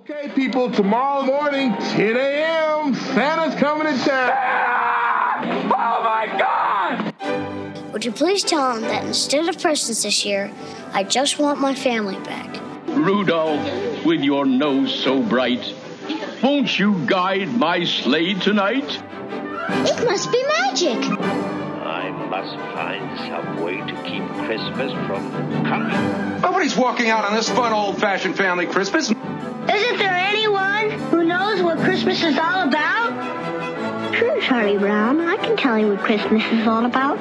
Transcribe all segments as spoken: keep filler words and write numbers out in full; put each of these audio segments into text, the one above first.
Okay, people, tomorrow morning, ten a.m., Santa's coming to town. Oh, my God! Would you please tell him that instead of presents this year, I just want my family back. Rudolph, with your nose so bright, won't you guide my sleigh tonight? It must be magic. I must find some way to keep Christmas from coming. Nobody's walking out on this fun, old-fashioned family Christmas. Isn't there anyone who knows what Christmas is all about? Sure, Charlie Brown. I can tell you what Christmas is all about.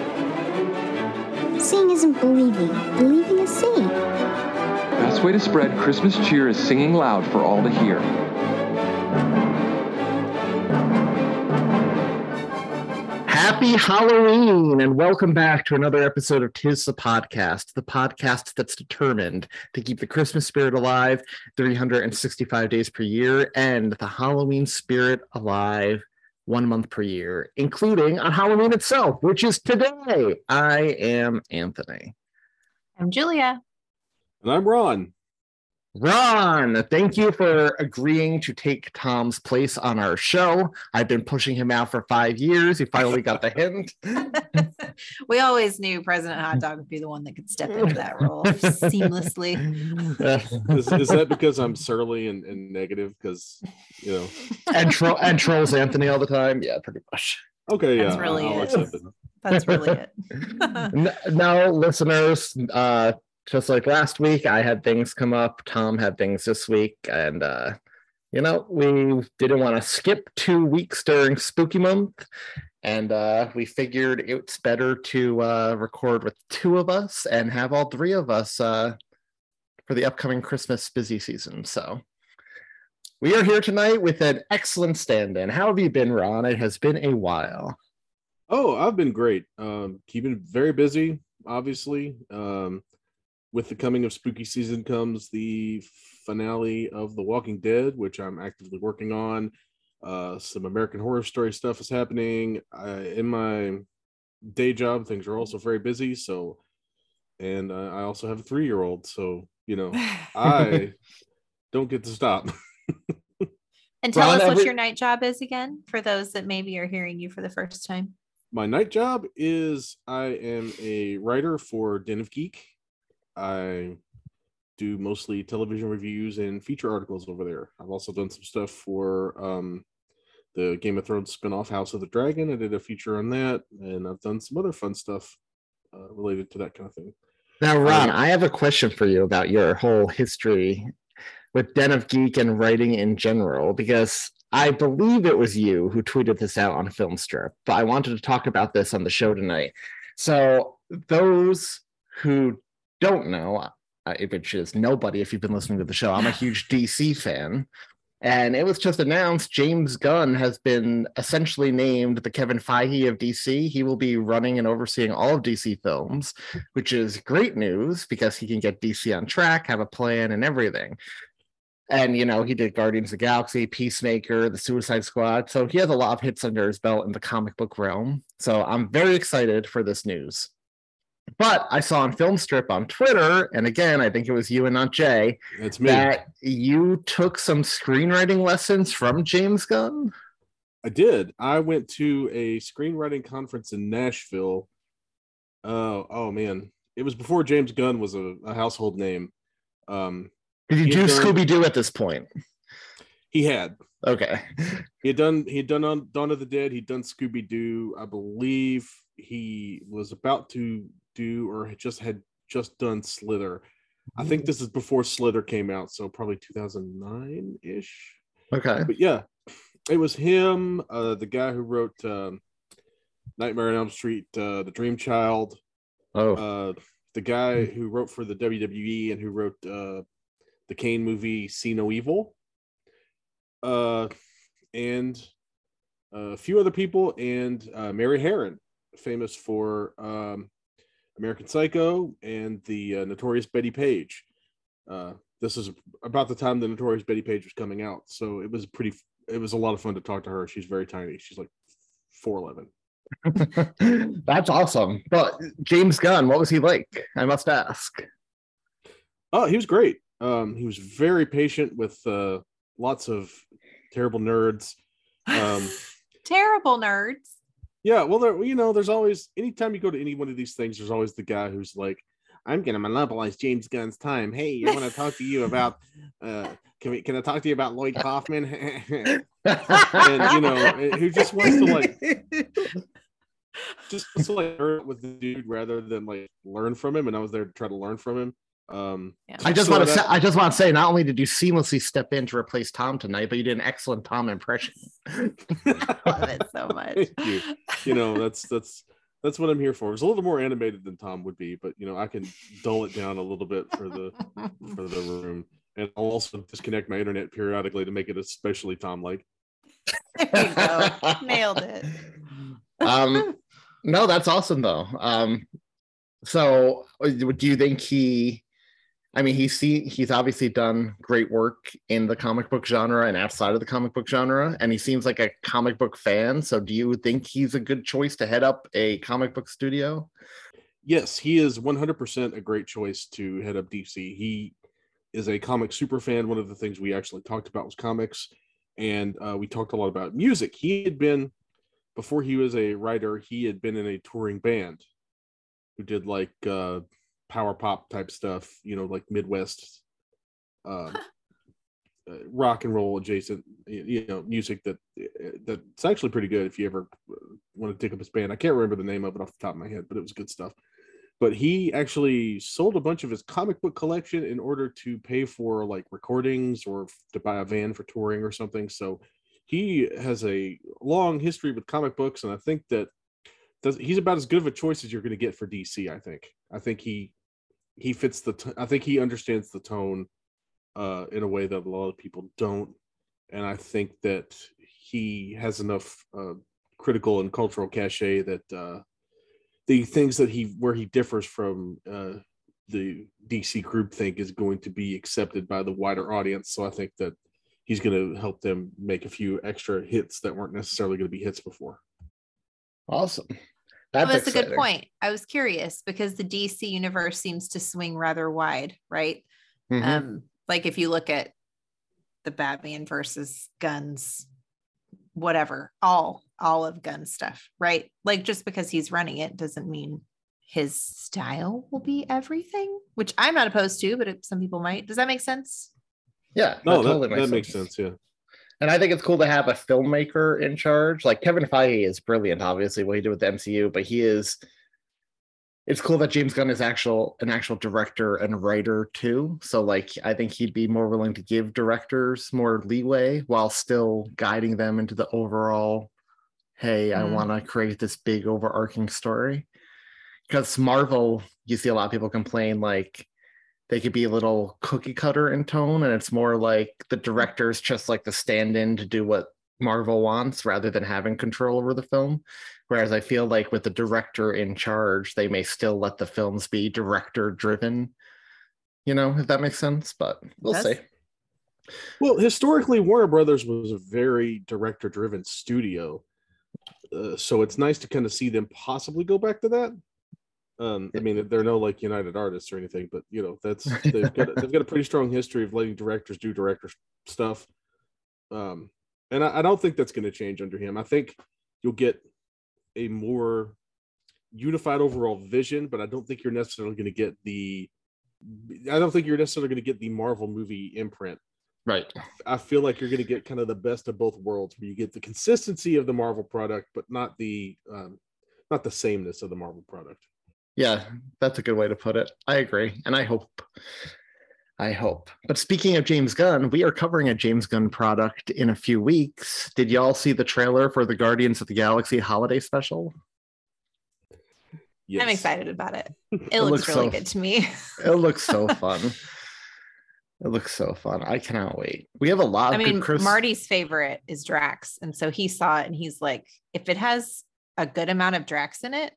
Seeing isn't believing. Believing is seeing. Best way to spread Christmas cheer is singing loud for all to hear. Happy Halloween, and welcome back to another episode of Tis the Podcast, the podcast that's determined to keep the Christmas spirit alive three hundred sixty-five days per year and the Halloween spirit alive one month per year, including on Halloween itself, which is today. I am Anthony. I'm Julia. And I'm Ron. Ron, thank you for agreeing to take Tom's place on our show. I've been pushing him out for five years. He finally got the hint. We always knew President Hot Dog would be the one that could step into that role seamlessly. Uh, is, is that because I'm surly and, and negative? Because, you know. And, tro- and trolls Anthony all the time? Yeah, pretty much. Okay, yeah. That's really I'll it. That's really it. Now, listeners, uh, just like last week, I had things come up. Tom had things this week. And, uh, you know, we didn't want to skip two weeks during Spooky Month. And uh, we figured it's better to uh, record with two of us and have all three of us uh, for the upcoming Christmas busy season. So we are here tonight with an excellent stand-in. How have you been, Ron? It has been a while. Oh, I've been great. Um, keeping very busy, obviously. Um With the coming of spooky season comes the finale of The Walking Dead, which I'm actively working on. Uh, some American Horror Story stuff is happening. I, in my day job, things are also very busy. So, and uh, I also have a three-year-old. So, you know, I don't get to stop. And tell Ron, us what every- your night job is again, for those that maybe are hearing you for the first time. My night job is I am a writer for Den of Geek. I do mostly television reviews and feature articles over there. I've also done some stuff for um, the Game of Thrones spinoff, House of the Dragon. I did a feature on that, and I've done some other fun stuff uh, related to that kind of thing. Now, Ron, um, I have a question for you about your whole history with Den of Geek and writing in general, because I believe it was you who tweeted this out on Filmstrip, but I wanted to talk about this on the show tonight. So those who don't know, which is nobody if you've been listening to the show, I'm a huge D C fan, and it was just announced James Gunn has been essentially named the Kevin Feige of D C. He will be running and overseeing all of D C films, which is great news because he can get D C on track, have a plan and everything. And, you know, he did Guardians of the Galaxy, Peacemaker, The Suicide Squad, so he has a lot of hits under his belt in the comic book realm. So I'm very excited for this news. But I saw on Filmstrip on Twitter, and again, I think it was you and not Jay, That's me. that you took some screenwriting lessons from James Gunn? I did. I went to a screenwriting conference in Nashville. Uh, oh, man. It was before James Gunn was a, a household name. Um, did you do Scooby-Doo at this point? He had. Okay. He had done, he had done Dawn of the Dead. He'd done Scooby-Doo. I believe he was about to do or had just had just done Slither. I think this is before Slither came out, so probably two thousand nine ish. Okay, but yeah, it was him, uh, the guy who wrote um, Nightmare on Elm Street, uh, The Dream Child. Oh, uh, the guy who wrote for the W W E and who wrote uh, the Kane movie, See No Evil, uh, and a few other people, and uh, Mary Herron, famous for Um, American Psycho and the uh, Notorious Betty Page. Uh, this is about the time the Notorious Betty Page was coming out, so it was pretty. It was a lot of fun to talk to her. She's very tiny. She's like four eleven. That's awesome. But James Gunn, what was he like? I must ask. Oh, he was great. Um, he was very patient with uh, lots of terrible nerds. Um, terrible nerds. Yeah, well, there, you know, there's always, anytime you go to any one of these things, there's always the guy who's like, I'm going to monopolize James Gunn's time. Hey, I want to talk to you about, uh, can we, can I talk to you about Lloyd Kaufman? And, you know, who just wants to like, just wants to like hurt with the dude rather than like learn from him. And I was there to try to learn from him. Um, yeah. I just so want to say, I just want to say, not only did you seamlessly step in to replace Tom tonight, but you did an excellent Tom impression. I love it so much. Thank you. You know, that's, that's, that's what I'm here for. It's a little more animated than Tom would be, but you know, I can dull it down a little bit for the, for the room. And I'll also disconnect my internet periodically to make it especially Tom-like. There you go. Nailed it. Um, no, that's awesome though. Um, so do you think he, I mean, he's seen, he's obviously done great work in the comic book genre and outside of the comic book genre, and he seems like a comic book fan. So do you think he's a good choice to head up a comic book studio? Yes, he is one hundred percent a great choice to head up D C. He is a comic super fan. One of the things we actually talked about was comics, and uh, we talked a lot about music. He had been, before he was a writer, he had been in a touring band who did like uh, power pop type stuff, you know, like Midwest uh, uh, rock and roll adjacent, you know, music that that's actually pretty good if you ever want to dig up his band. I can't remember the name of it off the top of my head, but it was good stuff. But he actually sold a bunch of his comic book collection in order to pay for like recordings or to buy a van for touring or something. So he has a long history with comic books, and I think that does, he's about as good of a choice as you're going to get for D C. I think. I think he he fits the. T- I think he understands the tone uh, in a way that a lot of people don't, and I think that he has enough uh, critical and cultural cachet that uh, the things that he where he differs from uh, the D C groupthink is going to be accepted by the wider audience. So I think that he's going to help them make a few extra hits that weren't necessarily going to be hits before. Awesome. That's, well, that's a good point. I was curious because the D C universe seems to swing rather wide, right? Mm-hmm. Um, like if you look at the Batman versus Guns, whatever, all, all of Gun stuff, right? Like just because he's running it doesn't mean his style will be everything, which I'm not opposed to, but it, some people might. Does that make sense? Yeah, no, that, totally that, makes, that makes sense. Yeah, and I think it's cool to have a filmmaker in charge. Like Kevin Feige is brilliant, obviously, what he did with the M C U, but he is. It's cool that James Gunn is actual an actual director and writer too. So, like, I think he'd be more willing to give directors more leeway while still guiding them into the overall. Hey, mm. I want to create this big overarching story, because Marvel, you see a lot of people complain like. They could be a little cookie cutter in tone, and it's more like the director's just like the stand-in to do what Marvel wants rather than having control over the film. Whereas I feel like with the director in charge, they may still let the films be director driven, you know, if that makes sense, but we'll That's... see. Well, historically, Warner Brothers was a very director driven studio. Uh, so it's nice to kind of see them possibly go back to that. Um, I mean, they're no like United Artists or anything, but you know, that's they've got a, they've got a pretty strong history of letting directors do director stuff, um, and I, I don't think that's going to change under him. I think you'll get a more unified overall vision, but I don't think you're necessarily going to get the. I don't think you're necessarily going to get the Marvel movie imprint. Right. I feel like you're going to get kind of the best of both worlds, where you get the consistency of the Marvel product, but not the um, not the sameness of the Marvel product. Yeah, that's a good way to put it. I agree. And I hope, I hope. But speaking of James Gunn, we are covering a James Gunn product in a few weeks. Did y'all see the trailer for the Guardians of the Galaxy holiday special? Yes. I'm excited about it. It, it looks, looks really so, good to me. It looks so fun. It looks so fun. I cannot wait. We have a lot I of mean, good Chris- Marty's favorite is Drax. And so he saw it and he's like, if it has a good amount of Drax in it,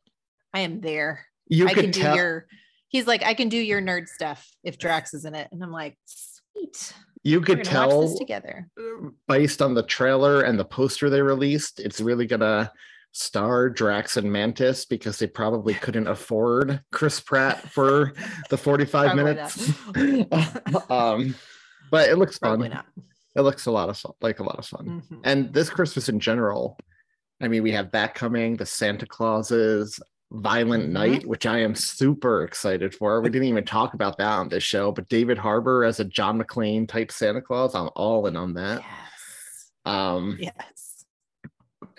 I am there. You I can do tell- your, he's like, I can do your nerd stuff if Drax is in it. And I'm like, sweet. You could tell watch this together. Based on the trailer and the poster they released, it's really going to star Drax and Mantis because they probably couldn't afford Chris Pratt for the forty-five minutes. um, but it looks probably fun. Not. it looks a lot of fun, like a lot of fun. Mm-hmm. And this Christmas in general, I mean, we have that coming, the Santa Clauses, Violent mm-hmm. Night, which I am super excited for. We didn't even talk about that on this show, but David Harbour as a John McClane type Santa Claus, I'm all in on that. Yes. Um, yes.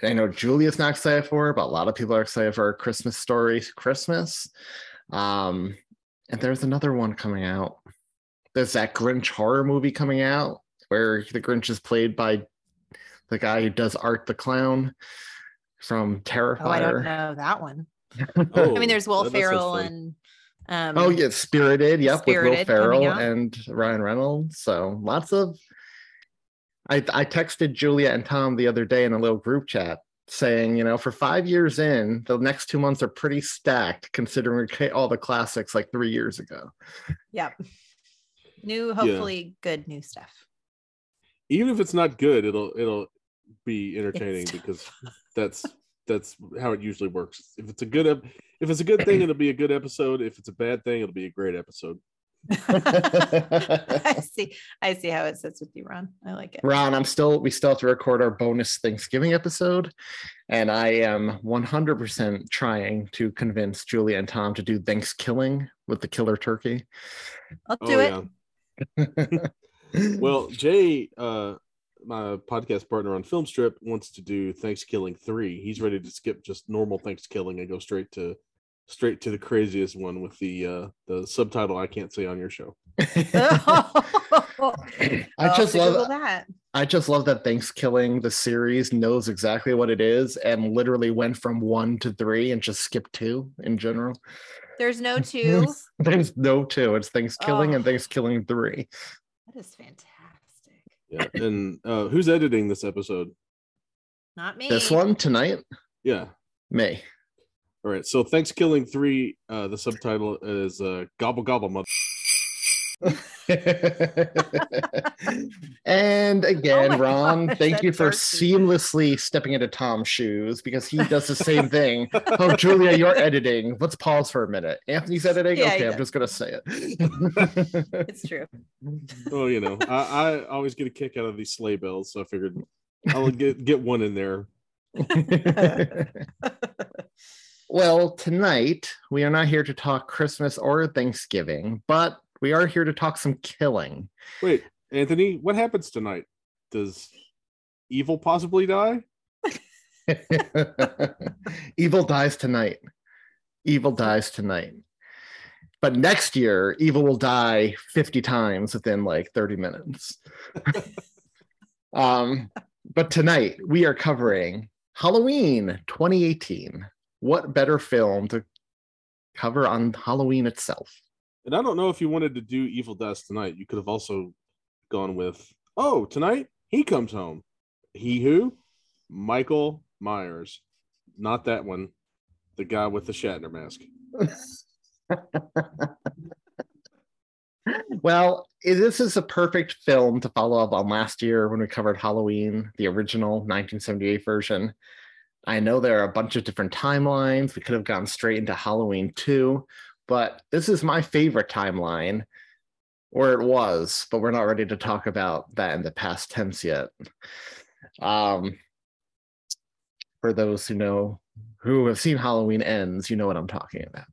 I know Julia's not excited for it, but a lot of people are excited for Christmas Story Christmas. Um, and there's another one coming out. There's that Grinch horror movie coming out where the Grinch is played by the guy who does Art the Clown from Terrifier. Oh, I don't know that one. Oh, I mean, there's Will Ferrell and um, oh yeah, Spirited. Yep, Spirited with Will Ferrell and Ryan Reynolds. So lots of. I I texted Julia and Tom the other day in a little group chat saying, you know, for five years in, the next two months are pretty stacked considering all the classics like three years ago. Yep. New, hopefully yeah. good new stuff. Even if it's not good, it'll it'll be entertaining it's because that's. That's how it usually works. If it's a good ep- if it's a good thing, it'll be a good episode. If it's a bad thing, it'll be a great episode. I see. I see how it sits with you, Ron. I like it. Ron, I'm still we still have to record our bonus Thanksgiving episode. And I am one hundred percent trying to convince Julia and Tom to do Thanksgiving with the killer turkey. I'll do oh, it. Yeah. Well, Jay, uh, my podcast partner on Filmstrip wants to do Thanksgiving three. He's ready to skip just normal Thanksgiving and go straight to straight to the craziest one with the uh the subtitle I can't say on your show. I just oh, love that. I just love that Thanksgiving the series knows exactly what it is and literally went from one to three and just skipped two in general. There's no two. There's no two. It's Thanksgiving oh. and Thanksgiving three. That is fantastic. Yeah, and uh, who's editing this episode? Not me. This one tonight? Yeah. Me. All right, so Thanksgiving three, uh, the subtitle is uh, Gobble Gobble Mother. And again, oh Ron, gosh, thank you for thirsty. seamlessly stepping into Tom's shoes because he does the same thing. Oh, Julia, you're editing. Let's pause for a minute. Anthony's editing. Yeah, okay, I'm does. just gonna say it. It's true. Well, you know, I, I always get a kick out of these sleigh bells, so I figured I'll get get one in there. Well, tonight we are not here to talk Christmas or Thanksgiving, but we are here to talk some killing. Wait, Anthony, what happens tonight? Does evil possibly die? Evil dies tonight. Evil dies tonight. But next year, evil will die fifty times within like thirty minutes. um, but tonight, we are covering Halloween twenty eighteen. What better film to cover on Halloween itself? And I don't know if you wanted to do Evil Dies Tonight. You could have also gone with, oh, tonight he comes home. He who? Michael Myers. Not that one. The guy with the Shatner mask. Well, this is a perfect film to follow up on last year when we covered Halloween, the original nineteen seventy-eight version. I know there are a bunch of different timelines. We could have gone straight into Halloween two. But this is my favorite timeline, or it was, but we're not ready to talk about that in the past tense yet. Um, for those who know, who have seen Halloween Ends, you know what I'm talking about.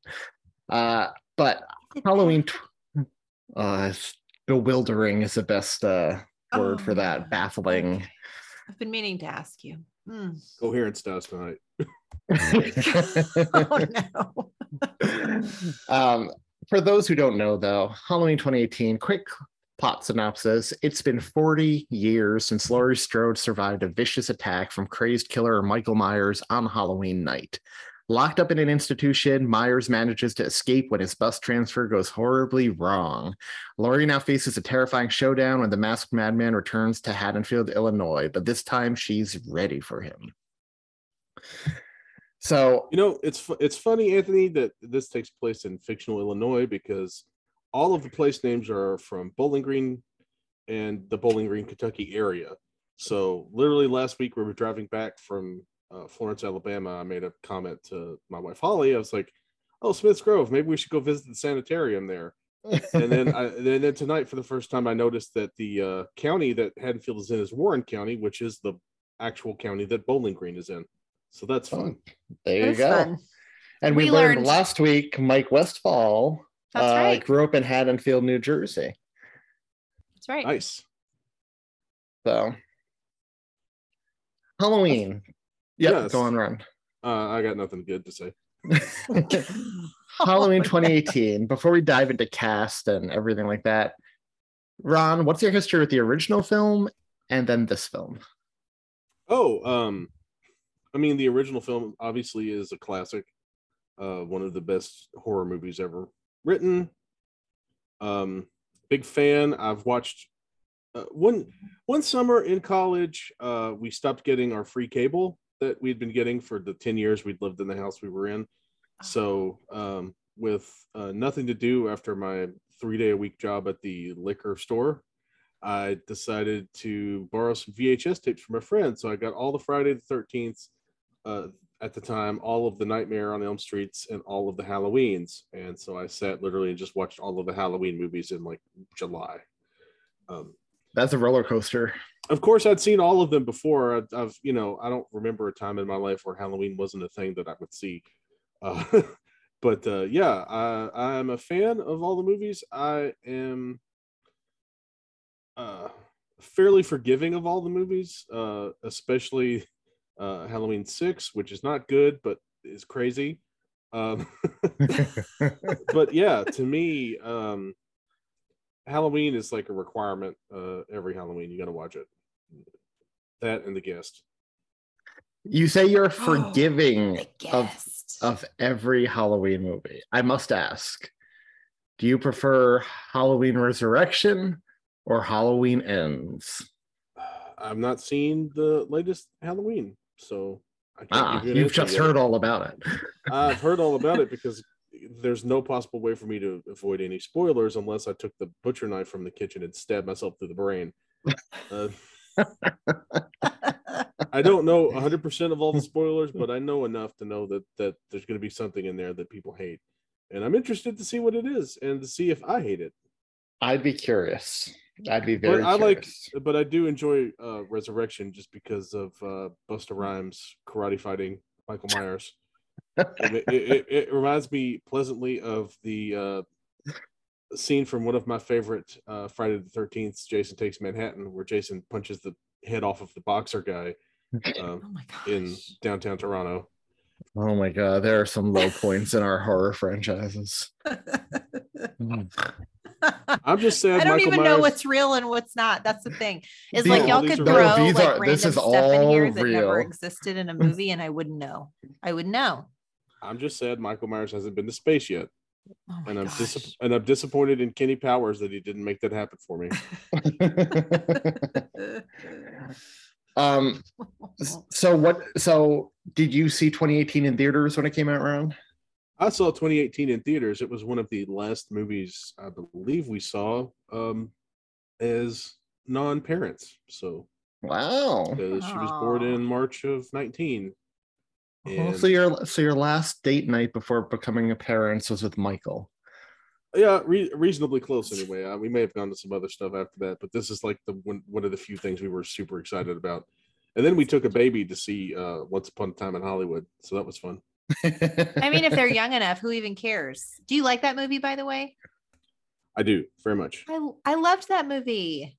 Uh, but Halloween, tw- uh, bewildering is the best uh, word oh, for that, baffling. Okay. I've been meaning to ask you. Mm. Coherence does tonight. Oh no. Um, for those who don't know, though, Halloween twenty eighteen, quick plot synopsis. It's been forty years since Laurie Strode survived a vicious attack from crazed killer Michael Myers on Halloween night. Locked up in an institution, Myers manages to escape when his bus transfer goes horribly wrong. Laurie now faces a terrifying showdown when the masked madman returns to Haddonfield, Illinois, but this time she's ready for him. So, you know, it's it's funny, Anthony, that this takes place in fictional Illinois because all of the place names are from Bowling Green and the Bowling Green, Kentucky area. So literally last week we were driving back from uh, Florence, Alabama. I made a comment to my wife, Holly. I was like, oh, Smith's Grove, maybe we should go visit the sanitarium there. And then, I, then, then tonight, for the first time, I noticed that the uh, county that Haddonfield is in is Warren County, which is the actual county that Bowling Green is in. So that's fun. Oh, there you that's go. Fun. And we, we learned, learned last week, Mike Westfall that's uh, right. grew up in Haddonfield, New Jersey. That's right. Nice. So, Halloween. Yep, yes. Go on, Ron. Uh, I got nothing good to say. Halloween twenty eighteen. Before we dive into cast and everything like that, Ron, what's your history with the original film and then this film? Oh, um, I mean, the original film obviously is a classic. Uh, one of the best horror movies ever written. Um, big fan. I've watched uh, one one summer in college. Uh, we stopped getting our free cable that we'd been getting for the ten years we'd lived in the house we were in. So um, with uh, nothing to do after my three-day-a-week job at the liquor store, I decided to borrow some V H S tapes from a friend. So I got all the Friday the thirteenth uh, at the time, all of the Nightmare on Elm Streets, and all of the Halloweens. And so I sat literally and just watched all of the Halloween movies in like July. Um, That's a roller coaster. Of course, I'd seen all of them before. I've, I've, you know, I don't remember a time in my life where Halloween wasn't a thing that I would see. Uh, but uh, yeah, I, I'm a fan of all the movies. I am uh, fairly forgiving of all the movies, uh, especially uh, Halloween six, which is not good, but is crazy. Um, but yeah, to me, um, Halloween is like a requirement. Uh, every Halloween, you got to watch it. That and The Guest. You say you're forgiving oh, of of every Halloween movie. I must ask, do you prefer Halloween Resurrection or Halloween Ends? I've not seen the latest Halloween, so I can't ah, give you an you've just yet. heard all about it. I've heard all about it because there's no possible way for me to avoid any spoilers unless I took the butcher knife from the kitchen and stabbed myself through the brain. Uh, I don't know one hundred percent of all the spoilers, but I know enough to know that that there's going to be something in there that people hate, and I'm interested to see what it is and to see if I hate it. I'd be curious. I'd be very. But I curious. like, but I do enjoy uh, Resurrection just because of uh, Busta Rhymes karate fighting Michael Myers. it, it, it reminds me pleasantly of the uh, scene from one of my favorite uh, Friday the thirteenth, Jason Takes Manhattan, where Jason punches the head off of the boxer guy um, oh in downtown Toronto. Oh my God, there are some low points in our horror franchises. I'm just saying, I don't Michael even Myers, know what's real and what's not. That's the thing. It's like y'all could throw are, like are, random stuff in here that real. never existed in a movie, and I wouldn't know. I would know. I'm just sad Michael Myers hasn't been to space yet. Oh and I'm dis- and I'm disappointed in Kenny Powers that he didn't make that happen for me. um, so what? So did you see twenty eighteen in theaters when it came out, Ron? I saw twenty eighteen in theaters. It was one of the last movies I believe we saw um, as non-parents. So wow, because she was born in March of nineteen. And so your so your last date night before becoming a parent was with Michael. Yeah, re- reasonably close anyway. Uh, we may have gone to some other stuff after that, but this is like the one, one of the few things we were super excited about. And then we took a baby to see uh, Once Upon a Time in Hollywood, so that was fun. I mean, if they're young enough, who even cares? Do you like that movie, by the way? I do, very much. I I loved that movie.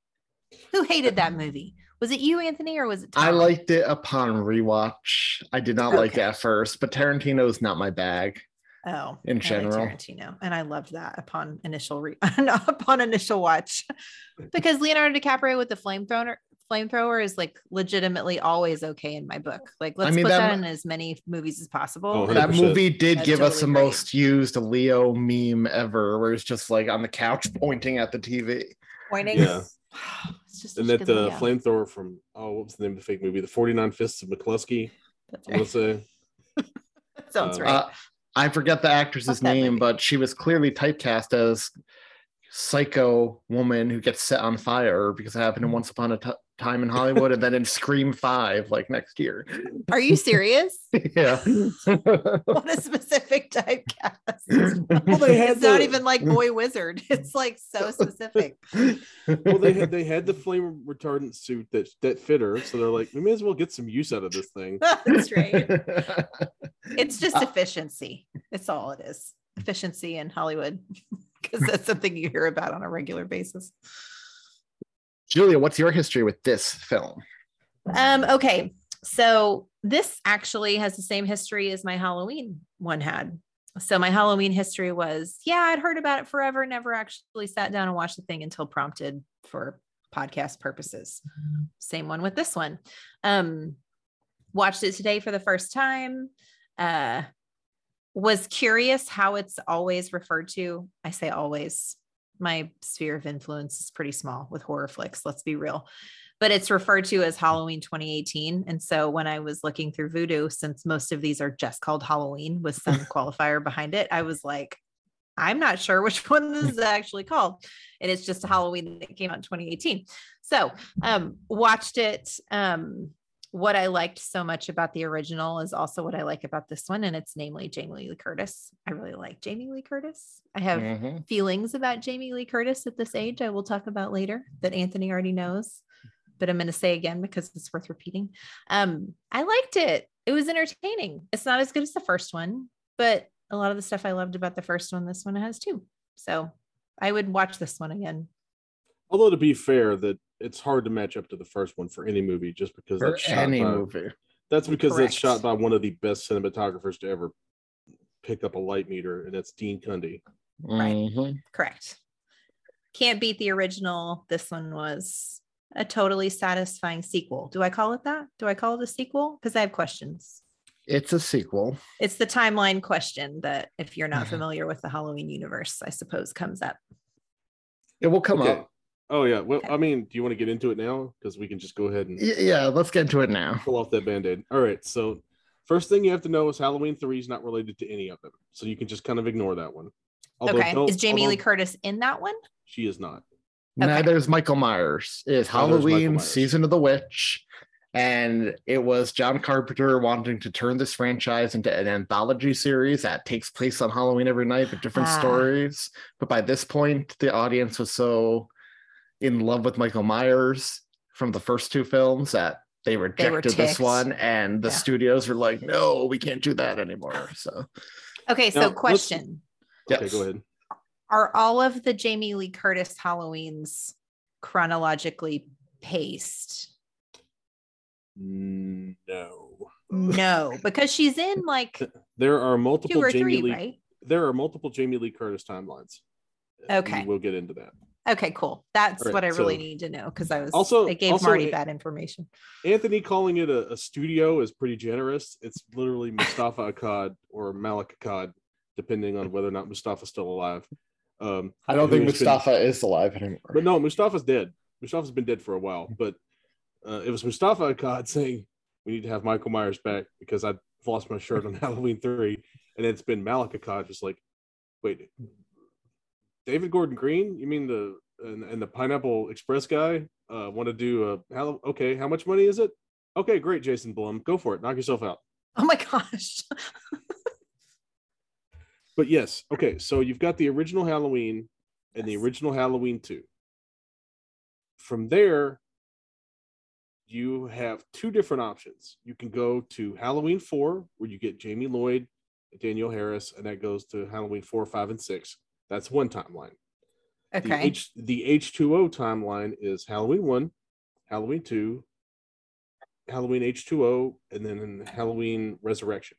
Who hated that movie? Was it you, Anthony, or was it Tom? I liked it upon rewatch. I did not okay. like it at first, but Tarantino's not my bag. Oh, in I general, like Tarantino, and I loved that upon initial re- upon initial watch, because Leonardo DiCaprio with the flamethrower flamethrower is like legitimately always okay in my book. Like, let's I mean, put that, that in as many movies as possible. Oh, that movie did That's give totally us the great. most used Leo meme ever, where it's just like on the couch pointing at the T V, pointing. Yeah. Just and that the uh, flamethrower from oh, what was the name of the fake movie? The forty-nine Fists of McCluskey. That's right. I want to say. That sounds uh, right. Uh, I forget the actress's name, movie. but she was clearly typecast as psycho woman who gets set on fire because it happened in Once Upon a t- time in Hollywood and then in Scream five like next year. Are you serious? Yeah. What a specific typecast. Well, they had it's the, not even like Boy Wizard. It's like so specific. Well, they had, they had the flame retardant suit that, that fit her. So they're like, we may as well get some use out of this thing. That's right. It's just efficiency. It's all it is. Efficiency in Hollywood. Because that's something you hear about on a regular basis. Julia, what's your history with this film? Um, okay, so this actually has the same history as my Halloween one had. So my Halloween history was, yeah, I'd heard about it forever, never actually sat down and watched the thing until prompted for podcast purposes. Mm-hmm. Same one with this one. Um, watched it today for the first time. Uh, was curious how it's always referred to. I say always. My sphere of influence is pretty small with horror flicks, let's be real, but it's referred to as Halloween twenty eighteen. And so when I was looking through Voodoo, since most of these are just called Halloween with some qualifier behind it, I was like, I'm not sure which one this is actually called. And it's just a Halloween that came out in twenty eighteen. So um, watched it. Um, what I liked so much about the original is also what I like about this one. And it's namely Jamie Lee Curtis. I really like Jamie Lee Curtis. I have mm-hmm. feelings about Jamie Lee Curtis at this age. I will talk about later that Anthony already knows, but I'm going to say again, because it's worth repeating. Um, I liked it. It was entertaining. It's not as good as the first one, but a lot of the stuff I loved about the first one, this one has too. So I would watch this one again. Although to be fair, that it's hard to match up to the first one for any movie, just because for that's shot any by, movie. That's because Correct. That's shot by one of the best cinematographers to ever pick up a light meter, and that's Dean Cundey. Right. Mm-hmm. Correct. Can't beat the original. This one was a totally satisfying sequel. Do I call it that? Do I call it a sequel? Because I have questions. It's a sequel. It's the timeline question that, if you're not familiar with the Halloween universe, I suppose comes up. It will come okay. up. Oh, yeah. Well, I mean, do you want to get into it now? Because we can just go ahead and... Yeah, let's get into it now. Pull off that Band-Aid. All right. So first thing you have to know is Halloween three is not related to any of them. So you can just kind of ignore that one. Although, okay. Is Jamie although, Lee Curtis in that one? She is not. Okay. Neither is Michael Myers. It is Halloween, Myers. Season of the Witch. And it was John Carpenter wanting to turn this franchise into an anthology series that takes place on Halloween every night with different ah. stories. But by this point, the audience was so... in love with Michael Myers from the first two films that they rejected they this one, and the yeah. studios were like, no, we can't do that anymore. So okay, so now, question. Yes. Okay, go ahead. Are all of the Jamie Lee Curtis Halloweens chronologically paced? No. No, because she's in like there are multiple two or Jamie three, Lee, right? There are multiple Jamie Lee Curtis timelines. Okay. We'll get into that. Okay, cool. That's right, what I really so, need to know, because I was also I gave also, Marty bad information. Anthony calling it a, a studio is pretty generous. It's literally Mustafa Akkad or Malik Akkad, depending on whether or not Mustafa's still alive. Um, I don't think Mustafa been, is alive anymore. But no, Mustafa's dead. Mustafa's been dead for a while. But uh, it was Mustafa Akkad saying we need to have Michael Myers back because I lost my shirt on Halloween three, and it's been Malik Akkad just like, wait. David Gordon Green, you mean the and, and the Pineapple Express guy uh, want to do a how? Okay, how much money is it? Okay, great, Jason Blum, go for it, knock yourself out. Oh my gosh! But yes, okay, so you've got the original Halloween and yes. the original Halloween two. From there, you have two different options. You can go to Halloween four, where you get Jamie Lloyd, Danielle Harris, and that goes to Halloween four, five, and six. That's one timeline. Okay. The, H, the H two O timeline is Halloween one, Halloween two, Halloween H two O, and then Halloween Resurrection.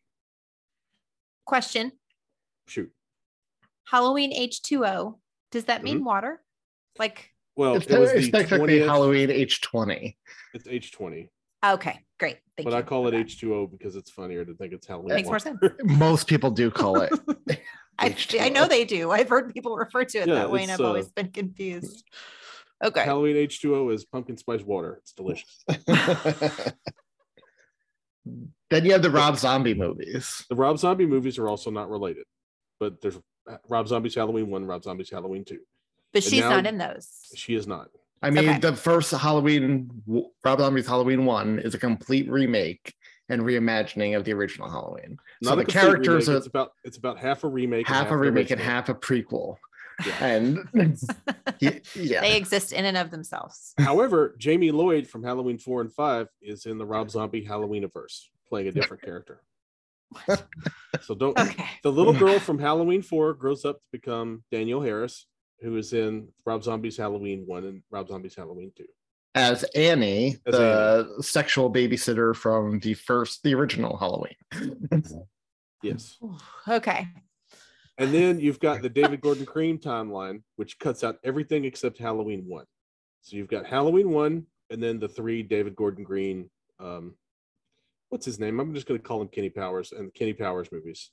Question. Shoot. Halloween H two O, does that mean mm-hmm. water? Like, well, it's, it was it's technically twentieth, Halloween H twenty. It's H twenty. Okay, great. Thank but you I call it that. H two O because it's funnier to think it's Halloween. It makes more sense. Most people do call it. I, I know they do. I've heard people refer to it yeah, that way, and I've uh, always been confused. Okay. Halloween H two O is pumpkin spice water. It's delicious. Then you have the Rob Zombie movies. The Rob Zombie movies are also not related, but there's Rob Zombie's Halloween one, Rob Zombie's Halloween two. But and she's not in those. She is not. I mean, okay. The first Halloween, Rob Zombie's Halloween one is a complete remake and reimagining of the original Halloween. Not so the characters remake, are it's about it's about half a remake, half, half a remake, and half a prequel. Yeah. And yeah. They exist in and of themselves. However, Jamie Lloyd from Halloween four and five is in the Rob Zombie Halloweeniverse, playing a different character. So don't. Okay. The little girl from Halloween four grows up to become Danielle Harris, who is in Rob Zombie's Halloween one and Rob Zombie's Halloween two. As Annie, As the Annie. sexual babysitter from the first, the original Halloween. Yes. Okay. And then you've got the David Gordon Green timeline, which cuts out everything except Halloween one. So you've got Halloween one, and then the three David Gordon Green, um, what's his name? I'm just going to call him Kenny Powers, and the Kenny Powers movies.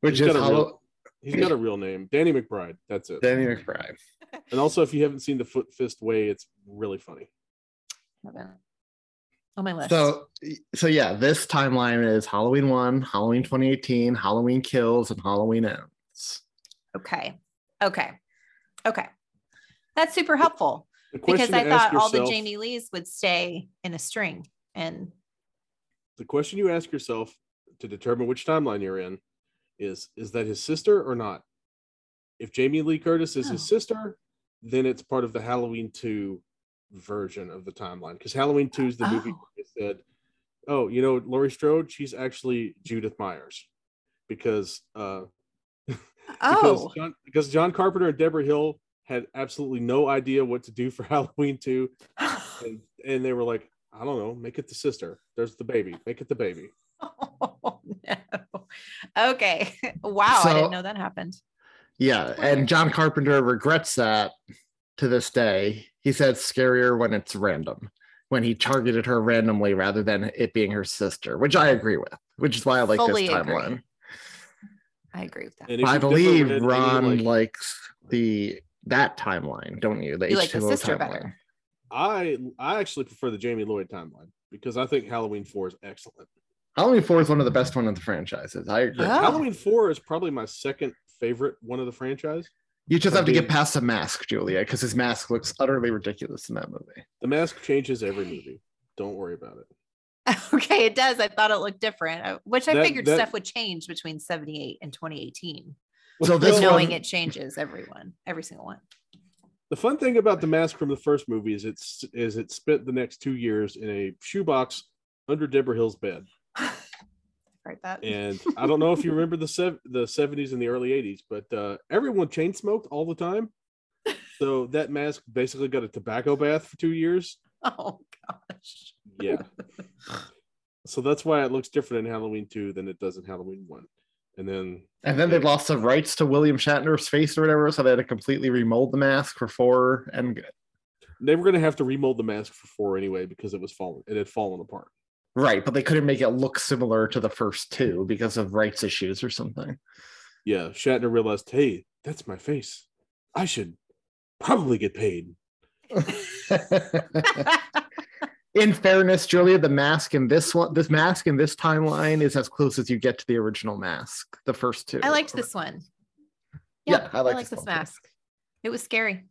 Which he's is Halloween. Real- He's got a real name. Danny McBride. That's it. Danny McBride. And also, if you haven't seen The Foot Fist Way, it's really funny. On my list. So, so yeah, this timeline is Halloween one, Halloween twenty eighteen, Halloween Kills, and Halloween Ends. Okay. Okay. Okay. That's super helpful. Because I thought yourself, all the Jamie Lees would stay in a string. And the question you ask yourself to determine which timeline you're in is is that his sister or not? If Jamie Lee Curtis is oh. his sister, then it's part of the Halloween two version of the timeline, because Halloween two is the oh. movie where they said, oh, you know, Laurie Strode, she's actually Judith Myers, because uh oh. because, John, because John Carpenter and Deborah Hill had absolutely no idea what to do for Halloween two, and, and they were like, I don't know, make it the sister, there's the baby, make it the baby. Oh no. Okay. Wow. So, I didn't know that happened. Yeah. And John Carpenter regrets that to this day. He said scarier when it's random, when he targeted her randomly rather than it being her sister, which I agree with, which is why I like Fully this timeline. Agree. I agree with that. I believe Ron like, likes the that timeline, don't you? The you H two O like the sister timeline. Better. I I actually prefer the Jamie Lloyd timeline, because I think Halloween four is excellent. Halloween four is one of the best one of the franchises. I agree. Yeah. Oh. Halloween four is probably my second favorite one of the franchise. You just have to get past the mask, Julia, because his mask looks utterly ridiculous in that movie. The mask changes every movie. Don't worry about it. Okay, it does. I thought it looked different, which I that, figured that, stuff would change between seventy-eight and twenty eighteen. So this knowing one, it changes everyone, every single one. The fun thing about the mask from the first movie is it's is it spent the next two years in a shoebox under Deborah Hill's bed. Right, that. And I don't know if you remember the sev- the seventies and the early eighties, but uh, everyone chain smoked all the time. So that mask basically got a tobacco bath for two years. Oh gosh. Yeah. So that's why it looks different in Halloween two than it does in Halloween one. And then and then they lost the rights to William Shatner's face or whatever, so they had to completely remold the mask for four, and they were going to have to remold the mask for four anyway because it was fallen. It had fallen apart. Right, but they couldn't make it look similar to the first two because of rights issues or something. Yeah, Shatner realized, hey, that's my face. I should probably get paid. In fairness, Julia, the mask in this one, this mask in this timeline is as close as you get to the original mask, the first two. I liked this one. Yeah, yeah I liked I this, this mask. Too. It was scary.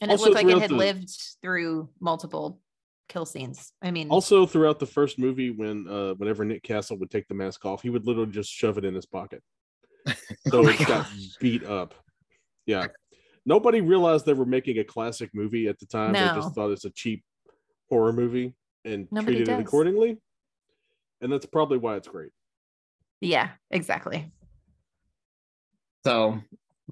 And also, it looked like it had the- lived through multiple kill scenes. I mean, also throughout the first movie, when uh whenever Nick Castle would take the mask off, he would literally just shove it in his pocket, so oh it got beat up. Yeah, nobody realized they were making a classic movie at the time. No. They just thought it's a cheap horror movie and nobody treated does. It accordingly, and that's probably why it's great. Yeah, exactly. So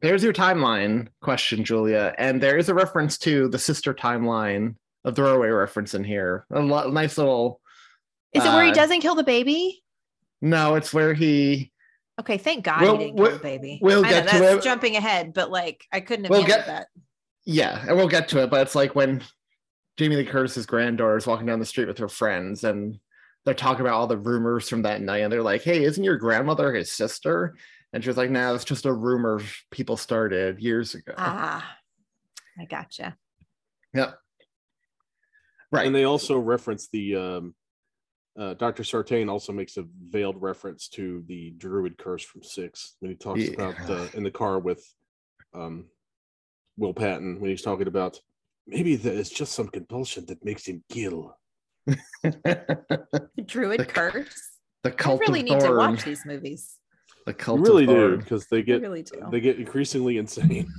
there's your timeline question, Julia, and there is a reference to the sister timeline, a throwaway reference in here. A lot, nice little. Is it uh, where he doesn't kill the baby? No, it's where he. Okay, thank God we'll, he didn't we'll, kill the baby. We'll I get know, to that's it. Jumping ahead, but like I couldn't have we'll get that. Yeah, and we'll get to it. But it's like when Jamie Lee Curtis's granddaughter is walking down the street with her friends, and they're talking about all the rumors from that night, and they're like, "Hey, isn't your grandmother his sister?" And she was like, "No, nah, it's just a rumor people started years ago." Ah, I gotcha. Yep. Right. And they also reference the, um, uh, Doctor Sartain also makes a veiled reference to the Druid curse from six when he talks yeah. about uh, in the car with um, Will Patton, when he's talking about Maybe there is just some compulsion that makes him kill. The druid the, curse. The cult. I really of need Thorn. to watch these movies. The cult. You really of do because they get really they get increasingly insane.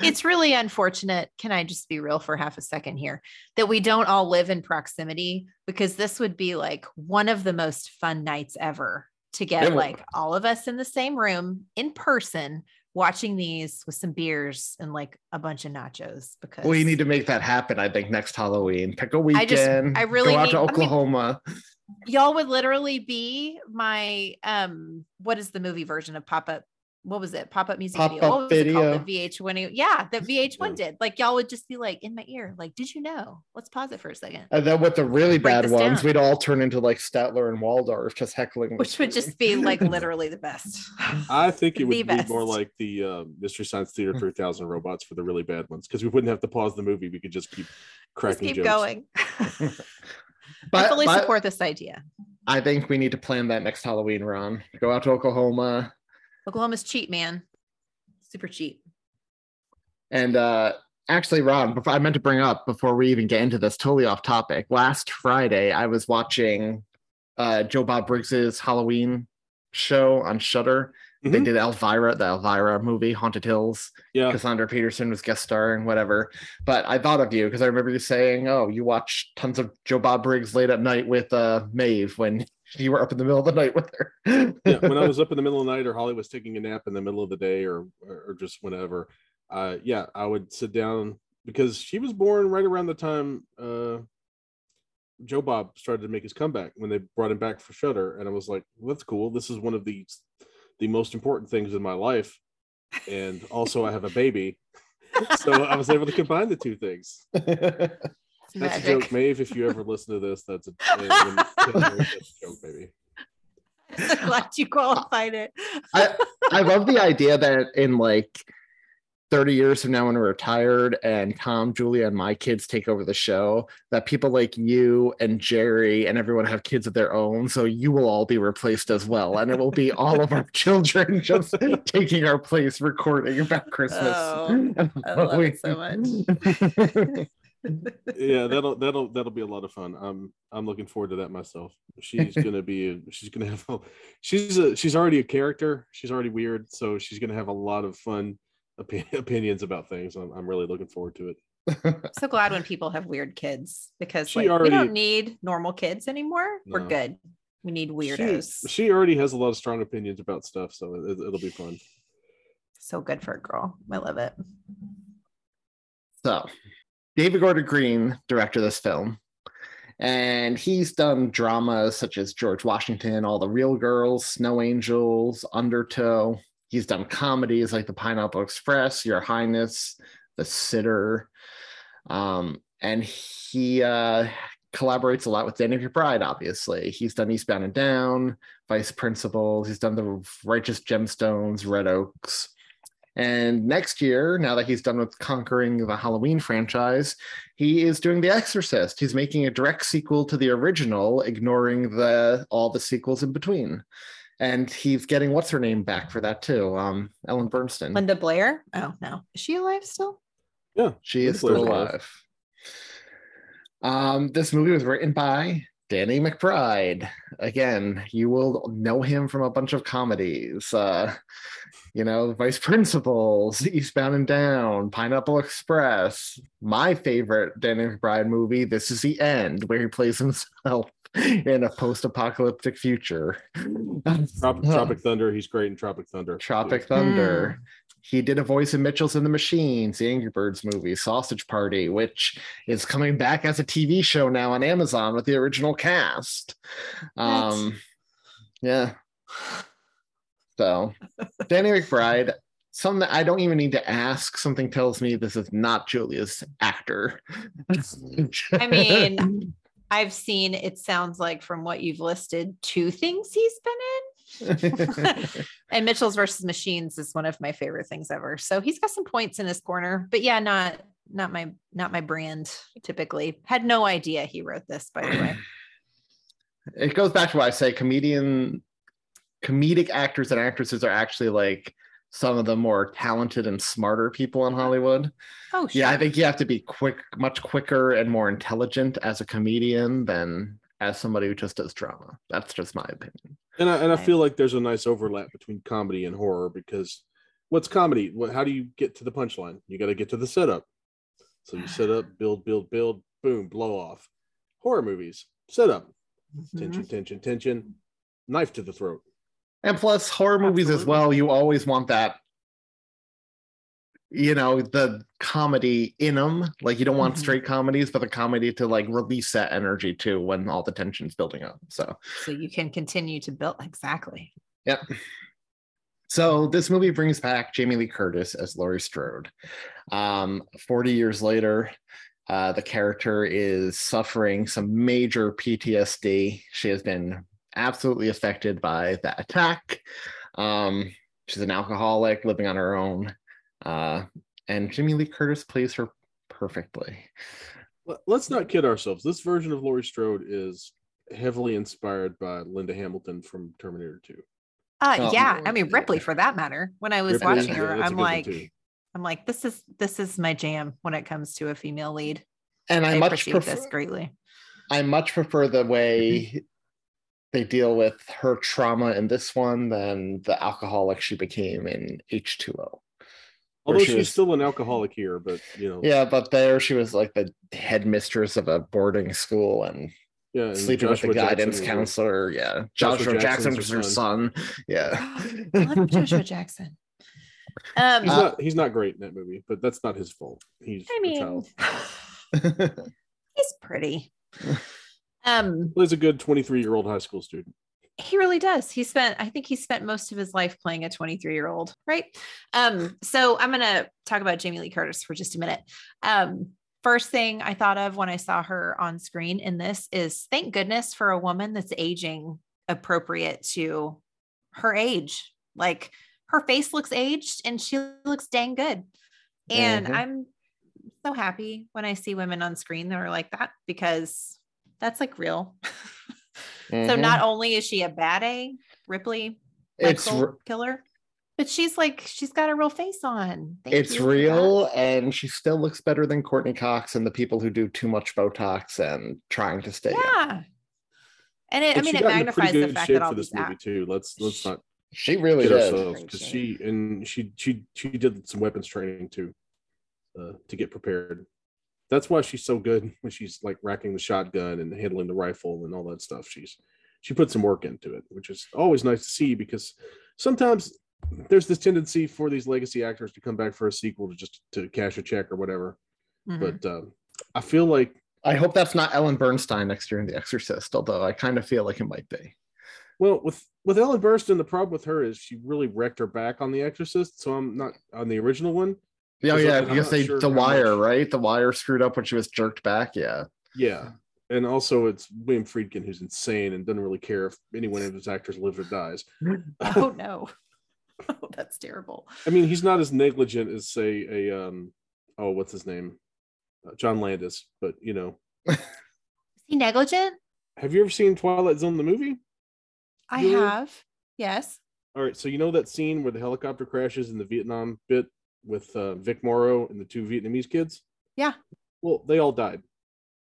It's really unfortunate. Can I just be real for half a second here that we don't all live in proximity, because this would be like one of the most fun nights ever to get yeah. like all of us in the same room in person watching these with some beers and like a bunch of nachos. Because we need to make that happen. I think next Halloween, pick a weekend. I just, I really go out need, to Oklahoma. I mean, y'all would literally be my um. What is the movie version of pop up? What was it? Pop up music Pop video. Up what was video. it called? The V H one. Yeah, the V H one did. Like y'all would just be like in my ear, like, did you know? Let's pause it for a second. And then with the really Break bad ones, down. we'd all turn into like Statler and Waldorf, just heckling, which would just be like literally the best. I think it would be best. more like the uh, Mystery Science Theater three thousand robots for the really bad ones, because we wouldn't have to pause the movie. We could just keep cracking just keep jokes. going. But, I fully but, support this idea. I think we need to plan that next Halloween, Ron. Go out to Oklahoma. Oklahoma's cheap, man. Super cheap. And uh, actually, Ron, before, I meant to bring up before we even get into this, totally off topic. Last Friday, I was watching uh, Joe Bob Briggs's Halloween show on Shudder. Mm-hmm. They did Elvira, the Elvira movie, Haunted Hills. Yeah. Cassandra Peterson was guest starring, whatever. But I thought of you because I remember you saying, oh, you watch tons of Joe Bob Briggs late at night with uh, Maeve when... you were up in the middle of the night with her. Yeah, when I was up in the middle of the night, or Holly was taking a nap in the middle of the day, or or just whenever. Uh, yeah, I would sit down because she was born right around the time uh, Joe Bob started to make his comeback when they brought him back for Shudder, and I was like, well, "That's cool. This is one of the the most important things in my life, and also I have a baby, so I was able to combine the two things." That's Magic. a joke, Maeve. If you ever listen to this, that's a, a, a joke, baby. I'm so glad you qualified it. I, I love the idea that in like thirty years from now, when we're retired and Tom, Julia, and my kids take over the show, that people like you and Jerry and everyone have kids of their own, so you will all be replaced as well, and it will be all of our children just taking our place recording about Christmas. Oh, I love it so much. Yeah, that'll that'll that'll be a lot of fun. I'm I'm looking forward to that myself. She's gonna be a, she's gonna have a, she's a, she's already a character. She's already weird, so she's gonna have a lot of fun opi- opinions about things. I'm I'm really looking forward to it. I'm so glad when people have weird kids, because like, already, we don't need normal kids anymore. No. We're good. We need weirdos. She, she already has a lot of strong opinions about stuff, so it, it'll be fun. So good for a girl. I love it. So. David Gordon Green directed this film, and he's done dramas such as George Washington, All the Real Girls, Snow Angels, Undertow. He's done comedies like The Pineapple Express, Your Highness, The Sitter. Um, and he uh, collaborates a lot with Danny McBride, obviously. He's done Eastbound and Down, Vice Principals. He's done The Righteous Gemstones, Red Oaks. And next year, now that he's done with conquering the Halloween franchise, he is doing The Exorcist. He's making a direct sequel to the original, ignoring the all the sequels in between. And he's getting what's her name back for that too, um, Ellen Burstyn. Linda Blair? Oh, no. Is she alive still? Yeah. She Linda is still Blair's alive. alive. Um, this movie was written by Danny McBride. Again, you will know him from a bunch of comedies. Uh, you know, Vice Principals, Eastbound and Down, Pineapple Express. My favorite Danny McBride movie, This Is the End, where he plays himself in a post-apocalyptic future. Tropic, Tropic Thunder, he's great in Tropic Thunder. Tropic yeah. Thunder. Mm. He did a voice in Mitchell's and the Machines, the Angry Birds movie, Sausage Party, which is coming back as a T V show now on Amazon with the original cast. Um, yeah. So, Danny McBride, something that I don't even need to ask. Something tells me this is not Julia's actor. I mean, I've seen, it sounds like from what you've listed, two things he's been in. And Mitchell's versus Machines is one of my favorite things ever, so he's got some points in his corner, but yeah, not not my not my brand typically. Had no idea he wrote this, by the way. It goes back to what I say, comedian comedic actors and actresses are actually like some of the more talented and smarter people in Hollywood. Oh, sure. Yeah, I think you have to be quick, much quicker and more intelligent as a comedian than as somebody who just does drama. That's just my opinion. And I, and I feel like there's a nice overlap between comedy and horror, because what's comedy? What, how do you get to the punchline? You got to get to the setup. So you set up, build, build, build, boom, blow off. Horror movies, set up, mm-hmm. tension, tension, tension, knife to the throat. And plus, horror movies Absolutely. as well, you always want that, you know, the comedy in them. Like, you don't want mm-hmm. straight comedies, but the comedy to, like, release that energy, too, when all the tension's building up. So so you can continue to build. Exactly. Yep. So this movie brings back Jamie Lee Curtis as Laurie Strode. Um, forty years later, uh, the character is suffering some major P T S D. She has been absolutely affected by that attack. Um, she's an alcoholic living on her own. Uh, and Jamie Lee Curtis plays her perfectly. Let's not kid ourselves. This version of Laurie Strode is heavily inspired by Linda Hamilton from Terminator two. Uh, oh, yeah. I mean, Ripley for that matter. When I was Ripley, watching her, I'm like, I'm like, this is, this is my jam when it comes to a female lead. And I, I much prefer this greatly. I much prefer the way they deal with her trauma in this one than the alcoholic she became in H two O. Although she she's was, still an alcoholic here, but you know. Yeah, but there she was like the headmistress of a boarding school and, yeah, and sleeping Joshua with the guidance Jackson counselor. Was, yeah, Joshua, Joshua Jackson was her son. son. Yeah, I love Joshua Jackson. Um, he's, uh, not, he's not great in that movie, but that's not his fault. He's I mean, a child. He's pretty. Um, well, he's a good twenty-three-year-old high school student. He really does. He spent, I think he spent most of his life playing a twenty-three-year-old, right? Um, so I'm going to talk about Jamie Lee Curtis for just a minute. Um, first thing I thought of when I saw her on screen in this is, thank goodness for a woman that's aging appropriate to her age. Like, her face looks aged and she looks dang good. And mm-hmm. I'm so happy when I see women on screen that are like that, because that's like real. Mm-hmm. So not only is she a bad A Ripley it's re- killer, but she's like, she's got a real face on. Thank it's real. And she still looks better than Courtney Cox and the people who do too much Botox and trying to stay. Yeah. Up. And it, I mean, it magnifies the fact that all this movie act- too. Let's, let's she, not, she really did. Because she, and she, she, she did some weapons training too, uh, to get prepared. That's why she's so good when she's like racking the shotgun and handling the rifle and all that stuff. She's, she put some work into it, which is always nice to see, because sometimes there's this tendency for these legacy actors to come back for a sequel to just to cash a check or whatever. Mm-hmm. But um, I feel like, I hope that's not Ellen Bernstein next year in The Exorcist, although I kind of feel like it might be. Well, with, with Ellen Burstyn, the problem with her is she really wrecked her back on The Exorcist. So I'm not on the original one. Oh yeah, I guess they sure the wire, much. right? The wire screwed up when she was jerked back. Yeah. Yeah. And also it's William Friedkin, who's insane and doesn't really care if any one of his actors lives or dies. Oh no. Oh, that's terrible. I mean, he's not as negligent as say a um oh, what's his name? Uh, John Landis, but you know. Is he negligent? Have you ever seen Twilight Zone, the movie? I you have. Know? Yes. All right, so you know that scene where the helicopter crashes in the Vietnam bit? With uh, Vic Morrow and the two Vietnamese kids. Yeah. Well, they all died.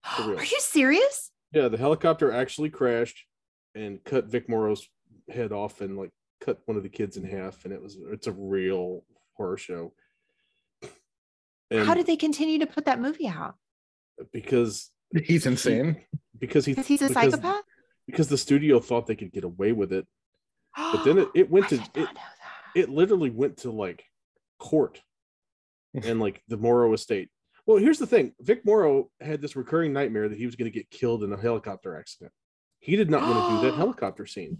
For real. Are you serious? Yeah, the helicopter actually crashed and cut Vic Morrow's head off and like cut one of the kids in half, and it was it's a real horror show. And how did they continue to put that movie out? Because he's insane. Because he, because he's a because, psychopath. Because the studio thought they could get away with it, but then it, it went I to did not it, know that. It literally went to like court. And like the Morrow estate. Well, here's the thing. Vic Morrow had this recurring nightmare that he was going to get killed in a helicopter accident. He did not want to do that helicopter scene.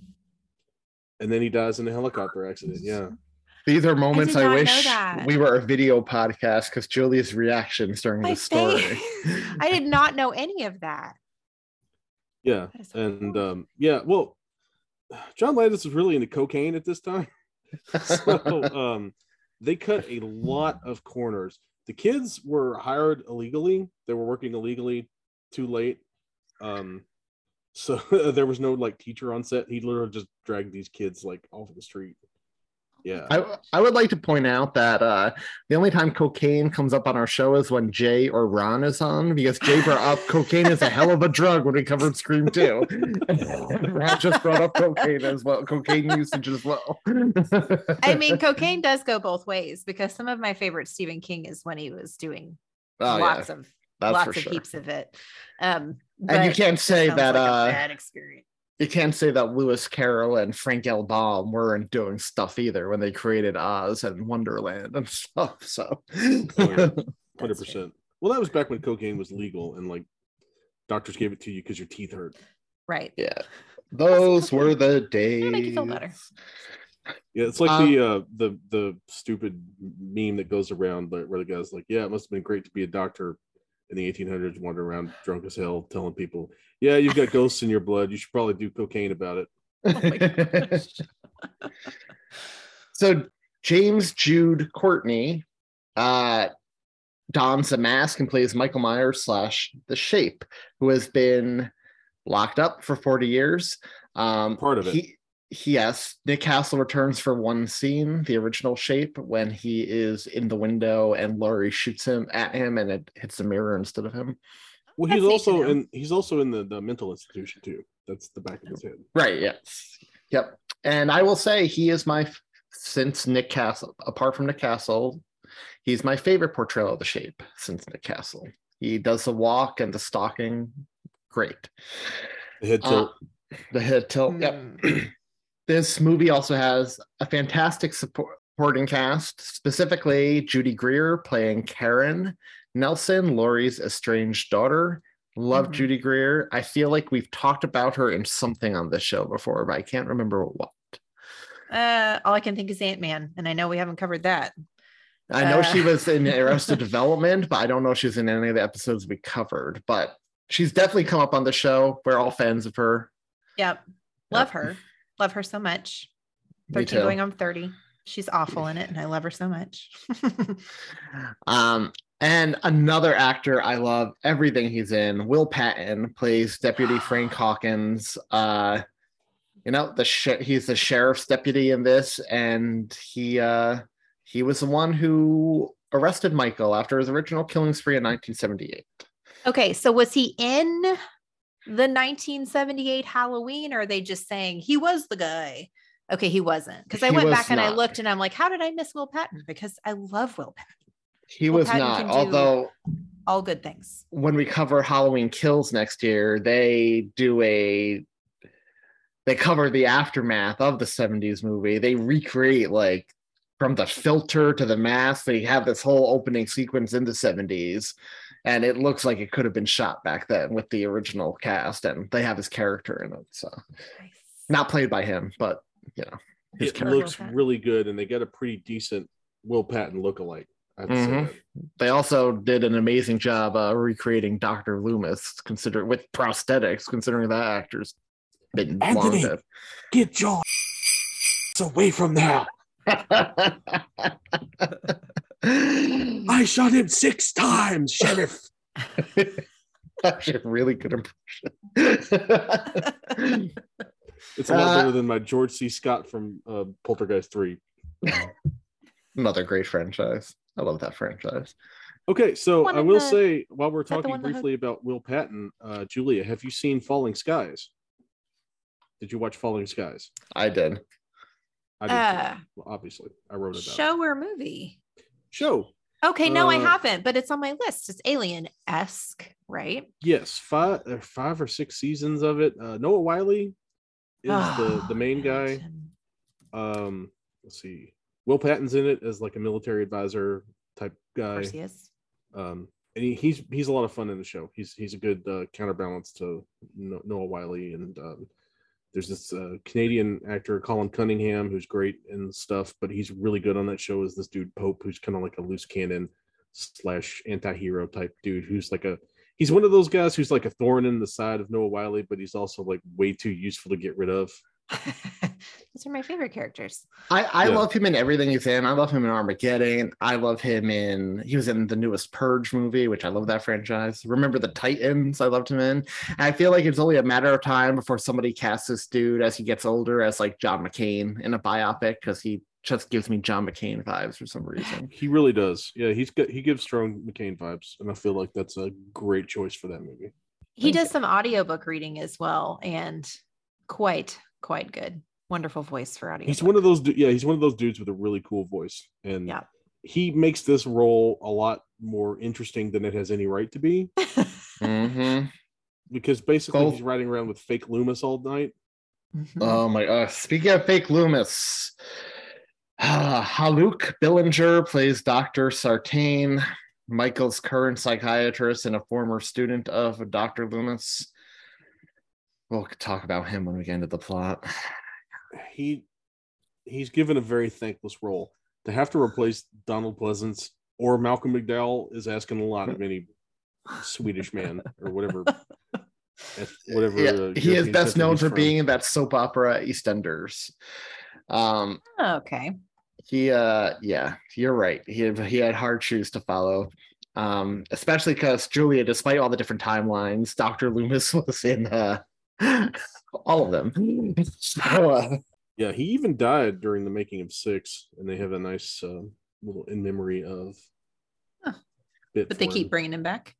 And then he dies in a helicopter accident. Yeah. These are moments I, I wish we were a video podcast, because Julia's reactions during My the story. I did not know any of that. Yeah. That and cool. um, yeah, well, John Landis was really into cocaine at this time. So, um, they cut a lot of corners. The kids were hired illegally. They were working illegally too late. Um, so there was no like teacher on set. He literally just dragged these kids like off the street. Yeah. I, I would like to point out that uh, the only time cocaine comes up on our show is when Jay or Ron is on, because Jay brought up cocaine is a hell of a drug when we covered Scream two. Ron just brought up cocaine as well, cocaine usage as well. I mean, cocaine does go both ways, because some of my favorite Stephen King is when he was doing oh, lots yeah. of That's lots of sure. heaps of it. Um, but and you can't say that like uh, a bad experience. You can't say that Lewis Carroll and Frank L. Baum weren't doing stuff either when they created Oz and Wonderland and stuff. So, oh, yeah. one hundred percent. Well, that was back when cocaine was legal and like doctors gave it to you because your teeth hurt. Right. Yeah. Those were the days. It'll make you feel better. Yeah, it's like um, the uh, the the stupid meme that goes around where the guy's like, "Yeah, it must have been great to be a doctor." In the eighteen hundreds, wandering around drunk as hell, telling people, "Yeah, you've got ghosts in your blood. You should probably do cocaine about it." Oh so James Jude Courtney uh, dons a mask and plays Michael Myers slash The Shape, who has been locked up for forty years. Um, Part of it. He, Yes, Nick Castle returns for one scene, the original Shape, when he is in the window and Laurie shoots him at him, and it hits the mirror instead of him. Well, he's That's also in he's also in the, the mental institution too. That's the back of his head. Right. Yes. Yep. And I will say he is my since Nick Castle. Apart from Nick Castle, he's my favorite portrayal of the Shape since Nick Castle. He does the walk and the stalking. Great. The head tilt. Uh, the head tilt. Yep. This movie also has a fantastic supporting cast, specifically Judy Greer playing Karen Nelson, Laurie's estranged daughter. Love mm-hmm. Judy Greer. I feel like we've talked about her in something on this show before, but I can't remember what. Uh, all I can think is Ant-Man, and I know we haven't covered that. I know uh... she was in Arrested Development, but I don't know if she's in any of the episodes we covered. But she's definitely come up on the show. We're all fans of her. Yep. Love yep. her. Love her so much. thirteen going on thirty. She's awful in it, and I love her so much. um, and another actor I love everything he's in, Will Patton, plays Deputy Frank Hawkins. Uh, you know, the sh- he's the sheriff's deputy in this, and he uh, he was the one who arrested Michael after his original killing spree in nineteen seventy-eight. Okay, so was he in... the nineteen seventy-eight Halloween, or are they just saying he was the guy? Okay, he wasn't, because I he went back not. and I looked and I'm like, how did I miss Will Patton? Because I love Will Patton. He Will was Patton not, although all good things. When we cover Halloween Kills next year, they do a they cover the aftermath of the seventies movie. They recreate like from the filter to the mask. They have this whole opening sequence in the seventies. And it looks like it could have been shot back then with the original cast, and they have his character in it. So nice. Not played by him, but you know, his it character. Looks really good, and they got a pretty decent Will Patton lookalike. I'd mm-hmm. say they also did an amazing job uh, recreating Doctor Loomis, considering with prosthetics, considering that actor's been Anthony, long dead. Get your away from there. I shot him six times, Sheriff. That's a really good impression. It's a lot uh, better than my George C. Scott from uh, Poltergeist three. Another great franchise. I love that franchise. Okay, so one I will the, say, while we're talking briefly had... about Will Patton, uh, Julia, have you seen Falling Skies? Did you watch Falling Skies? I did. I did, uh, well, obviously. I wrote about it. Show or movie? Show. Okay, no, uh, I haven't, but it's on my list. It's Alien-esque, right? Yes, five or five or six seasons of it. Uh, Noah Wiley is oh, the, the main guy. Um, let's see. Will Patton's in it as like a military advisor type guy. Of course he is. Um, and he, he's he's a lot of fun in the show. He's he's a good uh, counterbalance to no- Noah Wiley. And um, there's this uh, Canadian actor, Colin Cunningham, who's great and stuff, but he's really good on that show is this dude Pope, who's kind of like a loose cannon slash anti-hero type dude. Who's like a, he's one of those guys who's like a thorn in the side of Noah Wiley, but he's also like way too useful to get rid of. Those are my favorite characters. I, I yeah. love him in everything he's in. I love him in Armageddon. I love him in, he was in the newest Purge movie, which I love that franchise. Remember the Titans, I loved him in. And I feel like it's only a matter of time before somebody casts this dude as he gets older as like John McCain in a biopic, because he just gives me John McCain vibes for some reason. He really does. Yeah, he's got, he gives strong McCain vibes, and I feel like that's a great choice for that movie. He Thank does you. Some audiobook reading as well, and quite quite good. Wonderful voice for audio. He's one of those yeah, he's one of those dudes with a really cool voice, and yeah. he makes this role a lot more interesting than it has any right to be. Mm-hmm. Because basically Both. he's riding around with fake Loomis all night. Mm-hmm. Oh my gosh. Uh, speaking of fake Loomis, uh, Haluk Billinger plays Doctor Sartain, Michael's current psychiatrist and a former student of Doctor Loomis. We'll talk about him when we get into the plot. He he's given a very thankless role. To have to replace Donald Pleasance or Malcolm McDowell is asking a lot of any Swedish man or whatever. whatever yeah, he is best known for from. being in that soap opera EastEnders. Um, okay. He, uh, yeah, you're right. He had, he had hard shoes to follow, um, especially because Julia, despite all the different timelines, Doctor Loomis was in uh, all of them. So, uh, yeah, he even died during the making of Six, and they have a nice uh, little in memory of. Huh. Bit but they keep him. bringing him back.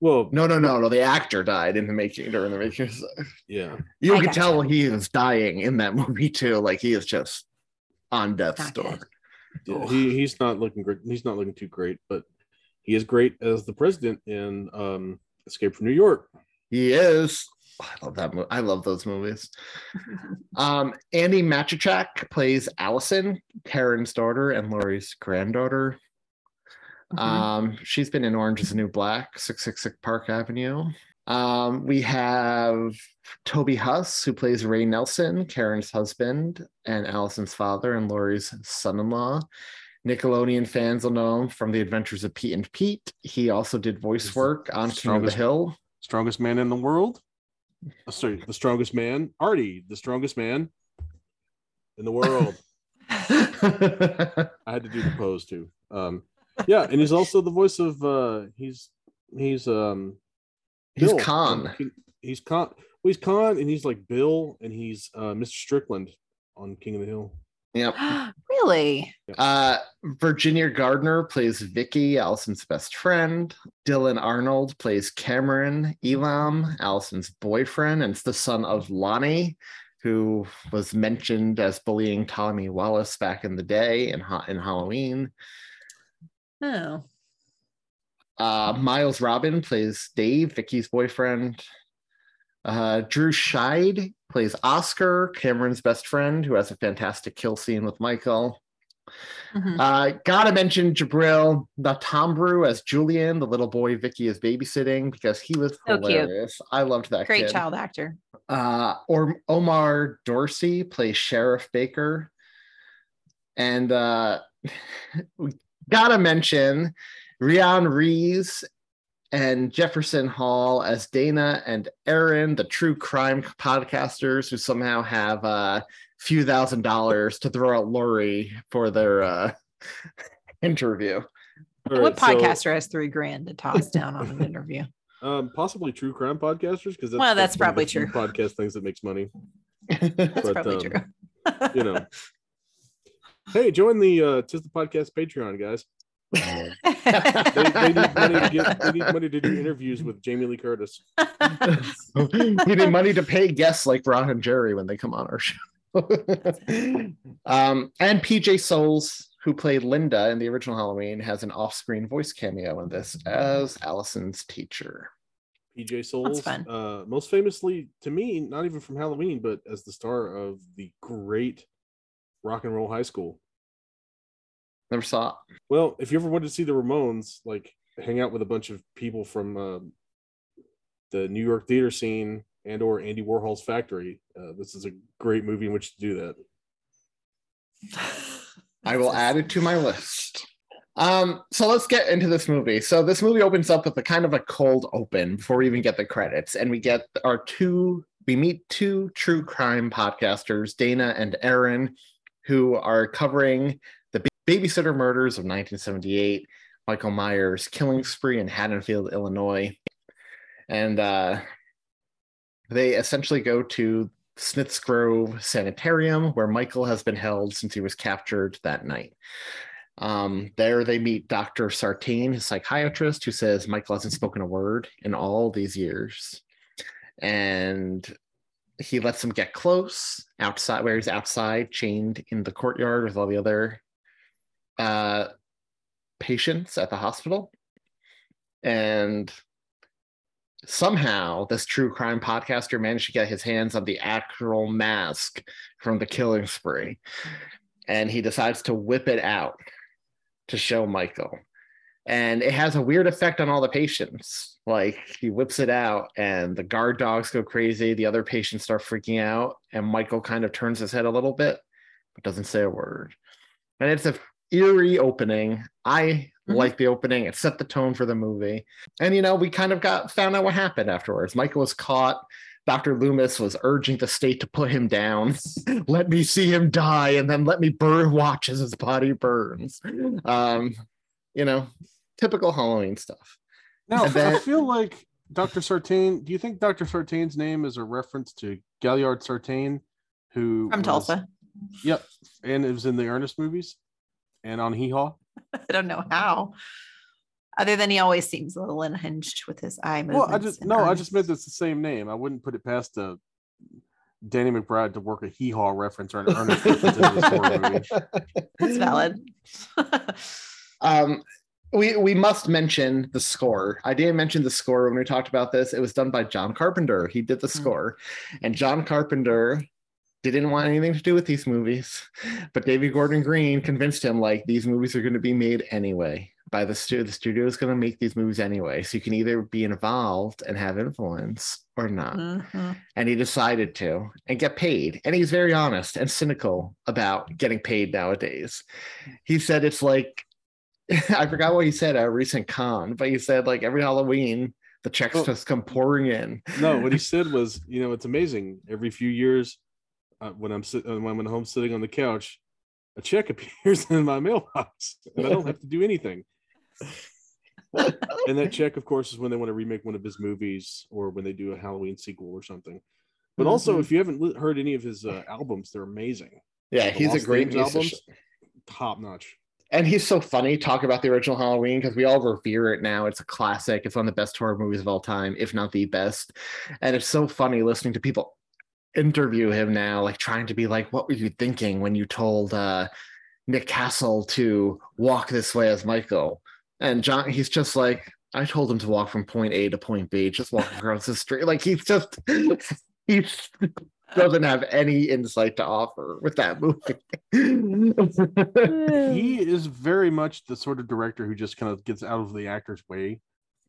Well, no, no, no, no. The actor died in the making during the making. So. Yeah, you I can tell you. he is dying in that movie too. Like he is just on death's door. Yeah, he he's not looking great. He's not looking too great, but he is great as the president in um, Escape from New York. He is. I love that movie. I love those movies. um, Andy Machichak plays Allison, Karen's daughter and Laurie's granddaughter. Mm-hmm. Um, she's been in Orange is the New Black, six six six Park Avenue. Um, we have Toby Huss, who plays Ray Nelson, Karen's husband and Allison's father and Laurie's son-in-law. Nickelodeon fans will know him from The Adventures of Pete and Pete. He also did voice work on King of the Hill. Strongest man in the world. Oh, sorry, the strongest man, Artie, the strongest man in the world. I had to do the pose too. Um, yeah, and he's also the voice of uh, he's he's um Bill. he's Khan. He, he's Khan. Well, he's Khan, and he's like Bill, and he's uh, Mister Strickland on King of the Hill. Yep. Really? Yep. Uh, Virginia Gardner plays Vicky, Allison's best friend. Dylan Arnold plays Cameron Elam, Allison's boyfriend, and it's the son of Lonnie, who was mentioned as bullying Tommy Wallace back in the day in, ha- in Halloween. Oh. Uh, Miles Robin plays Dave, Vicky's boyfriend. Uh, Drew Scheid plays Oscar, Cameron's best friend, who has a fantastic kill scene with Michael. Mm-hmm. Uh, gotta mention Jabril Natambu as Julian, the little boy Vicky is babysitting, because he was so hilarious. Cute. I loved that Great kid. child actor. Uh, or Omar Dorsey plays Sheriff Baker. And uh, we gotta mention Rian Rees and Jefferson Hall as Dana and Aaron, the true crime podcasters who somehow have a uh, few thousand dollars to throw at Lori for their uh, interview. Right, what podcaster so, has three grand to toss down on an interview? Um, possibly true crime podcasters, because that's, well, that's, that's probably true. Podcast things that makes money. that's but, probably um, true. You know, hey, join the uh, Tis the Podcast Patreon, guys. Uh, they, they, need money to get, they need money to do interviews with Jamie Lee Curtis. We need money to pay guests like Ron and Jerry when they come on our show. um, and P J Souls, who played Linda in the original Halloween, has an off-screen voice cameo in this as Allison's teacher. P J Souls, uh, most famously to me, not even from Halloween, but as the star of the great Rock and Roll High School. Never saw it. Well, if you ever wanted to see the Ramones, like hang out with a bunch of people from uh, the New York theater scene and or Andy Warhol's factory, uh, this is a great movie in which to do that. I will add it to my list. Um, so let's get into this movie. So this movie opens up with a kind of a cold open before we even get the credits, and we get our two, we meet two true crime podcasters, Dana and Aaron, who are covering Babysitter Murders of nineteen seventy-eight, Michael Myers' killing spree in Haddonfield, Illinois. And uh, they essentially go to Smith's Grove Sanitarium, where Michael has been held since he was captured that night. Um, there they meet Doctor Sartain, his psychiatrist, who says Michael hasn't spoken a word in all these years. And he lets him get close outside, where he's outside, chained in the courtyard with all the other uh, patients at the hospital. And somehow this true crime podcaster managed to get his hands on the actual mask from the killing spree, and he decides to whip it out to show Michael, and it has a weird effect on all the patients. Like, he whips it out and the guard dogs go crazy, the other patients start freaking out, and Michael kind of turns his head a little bit but doesn't say a word. And it's a eerie opening. I Mm-hmm. like the opening. It set the tone for the movie. And, you know, we kind of got found out what happened afterwards. Michael was caught. Doctor Loomis was urging the state to put him down. Let me see him die, and then let me burn, watch as his body burns. Um, you know, typical Halloween stuff. Now, then, I feel like Doctor Sartain, do you think Doctor Sartain's name is a reference to Gaillard Sartain, who From was, Tulsa. Yep. And it was in the Ernest movies and on Hee Haw. I don't know how, other than he always seems a little unhinged with his eye movements. Well, I just no, arms. I just meant it's the same name. I wouldn't put it past the Danny McBride to work a Hee Haw reference or an Ernest reference into this horror movie. That's valid. um, we we must mention the score. I didn't mention the score when we talked about this. It was done by John Carpenter. He did the score, and John Carpenter didn't want anything to do with these movies, but David Gordon Green convinced him, like, these movies are going to be made anyway by the studio. The studio is going to make these movies anyway, so you can either be involved and have influence or not. Mm-hmm. And he decided to, and get paid. And he's very honest and cynical about getting paid nowadays. He said it's like, I forgot what he said at a recent con, but he said, like, every Halloween the checks oh. just come pouring in. No, what he said was, you know, it's amazing, every few years, Uh, when I'm sit- when I'm at home sitting on the couch, a check appears in my mailbox, and I don't have to do anything. And that check, of course, is when they want to remake one of his movies, or when they do a Halloween sequel or something. But mm-hmm. also, if you haven't heard any of his uh, albums, they're amazing. Yeah, the he's Lost a great musician. Top notch. And he's so funny. Talk about the original Halloween, because we all revere it now. It's a classic. It's one of the best horror movies of all time, if not the best. And it's so funny listening to people interview him now, like trying to be like, what were you thinking when you told uh Nick Castle to walk this way as Michael? And John, he's just like, I told him to walk from point A to point B, just walk across the street. Like, he's just he doesn't have any insight to offer with that movie. He is very much the sort of director who just kind of gets out of the actor's way,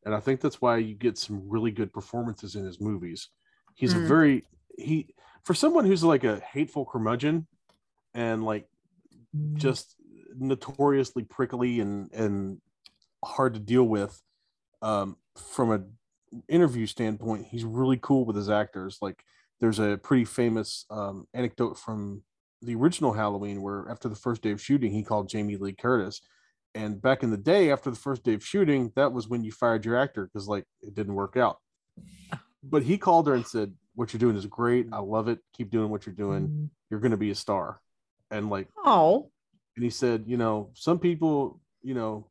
and I think that's why you get some really good performances in his movies. He's mm. a very He, for someone who's like a hateful curmudgeon and like just notoriously prickly and and hard to deal with, um, from an interview standpoint, he's really cool with his actors. Like, there's a pretty famous um, anecdote from the original Halloween where after the first day of shooting, he called Jamie Lee Curtis. And back in the day, after the first day of shooting, that was when you fired your actor because, like, it didn't work out. But he called her and said, what you're doing is great. I love it. Keep doing what you're doing. You're going to be a star. And like, oh, and he said, you know, some people, you know,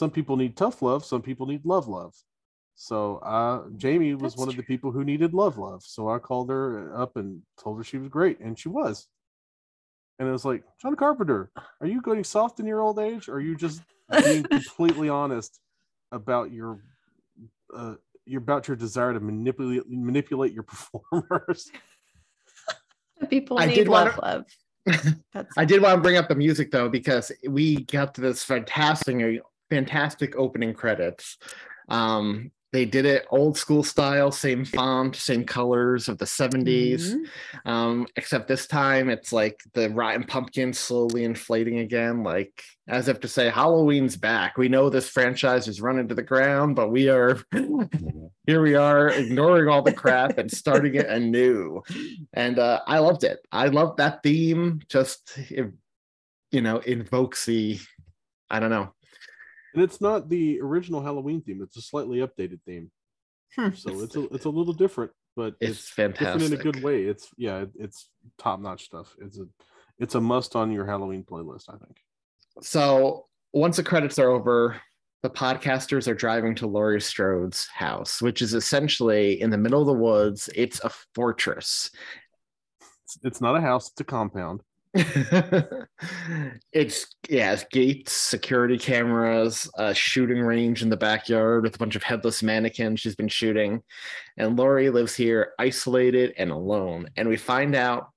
some people need tough love. Some people need love, love. So uh, Jamie was That's one true. of the people who needed love, love. So I called her up and told her she was great. And she was. And it was like, John Carpenter, are you going soft in your old age? Or are you just being completely honest about your, uh, You're about your desire to manipulate manipulate your performers. People need I did love, wanna, love. That's I did want to bring up the music though, because we got to this fantastic, fantastic opening credits. Um, they did it old school style, same font, same colors of the seventies, mm-hmm. um, except this time it's like the Rotten Pumpkin slowly inflating again, like as if to say, Halloween's back. We know this franchise is running to the ground, but we are here. We are ignoring all the crap and starting it anew. And uh, I loved it. I loved that theme. Just it, you know, invokes the, I don't know. And it's not the original Halloween theme; it's a slightly updated theme, hmm. so it's a, it's a little different. but it's, it's fantastic. It's in a good way. It's yeah, it, it's top-notch stuff. It's a it's a must on your Halloween playlist, I think. So once the credits are over, the podcasters are driving to Laurie Strode's house, which is essentially in the middle of the woods. It's a fortress. It's, it's not a house, it's a compound. it's yeah it's gates, security cameras, a shooting range in the backyard with a bunch of headless mannequins she's been shooting, and Laurie lives here isolated and alone. And we find out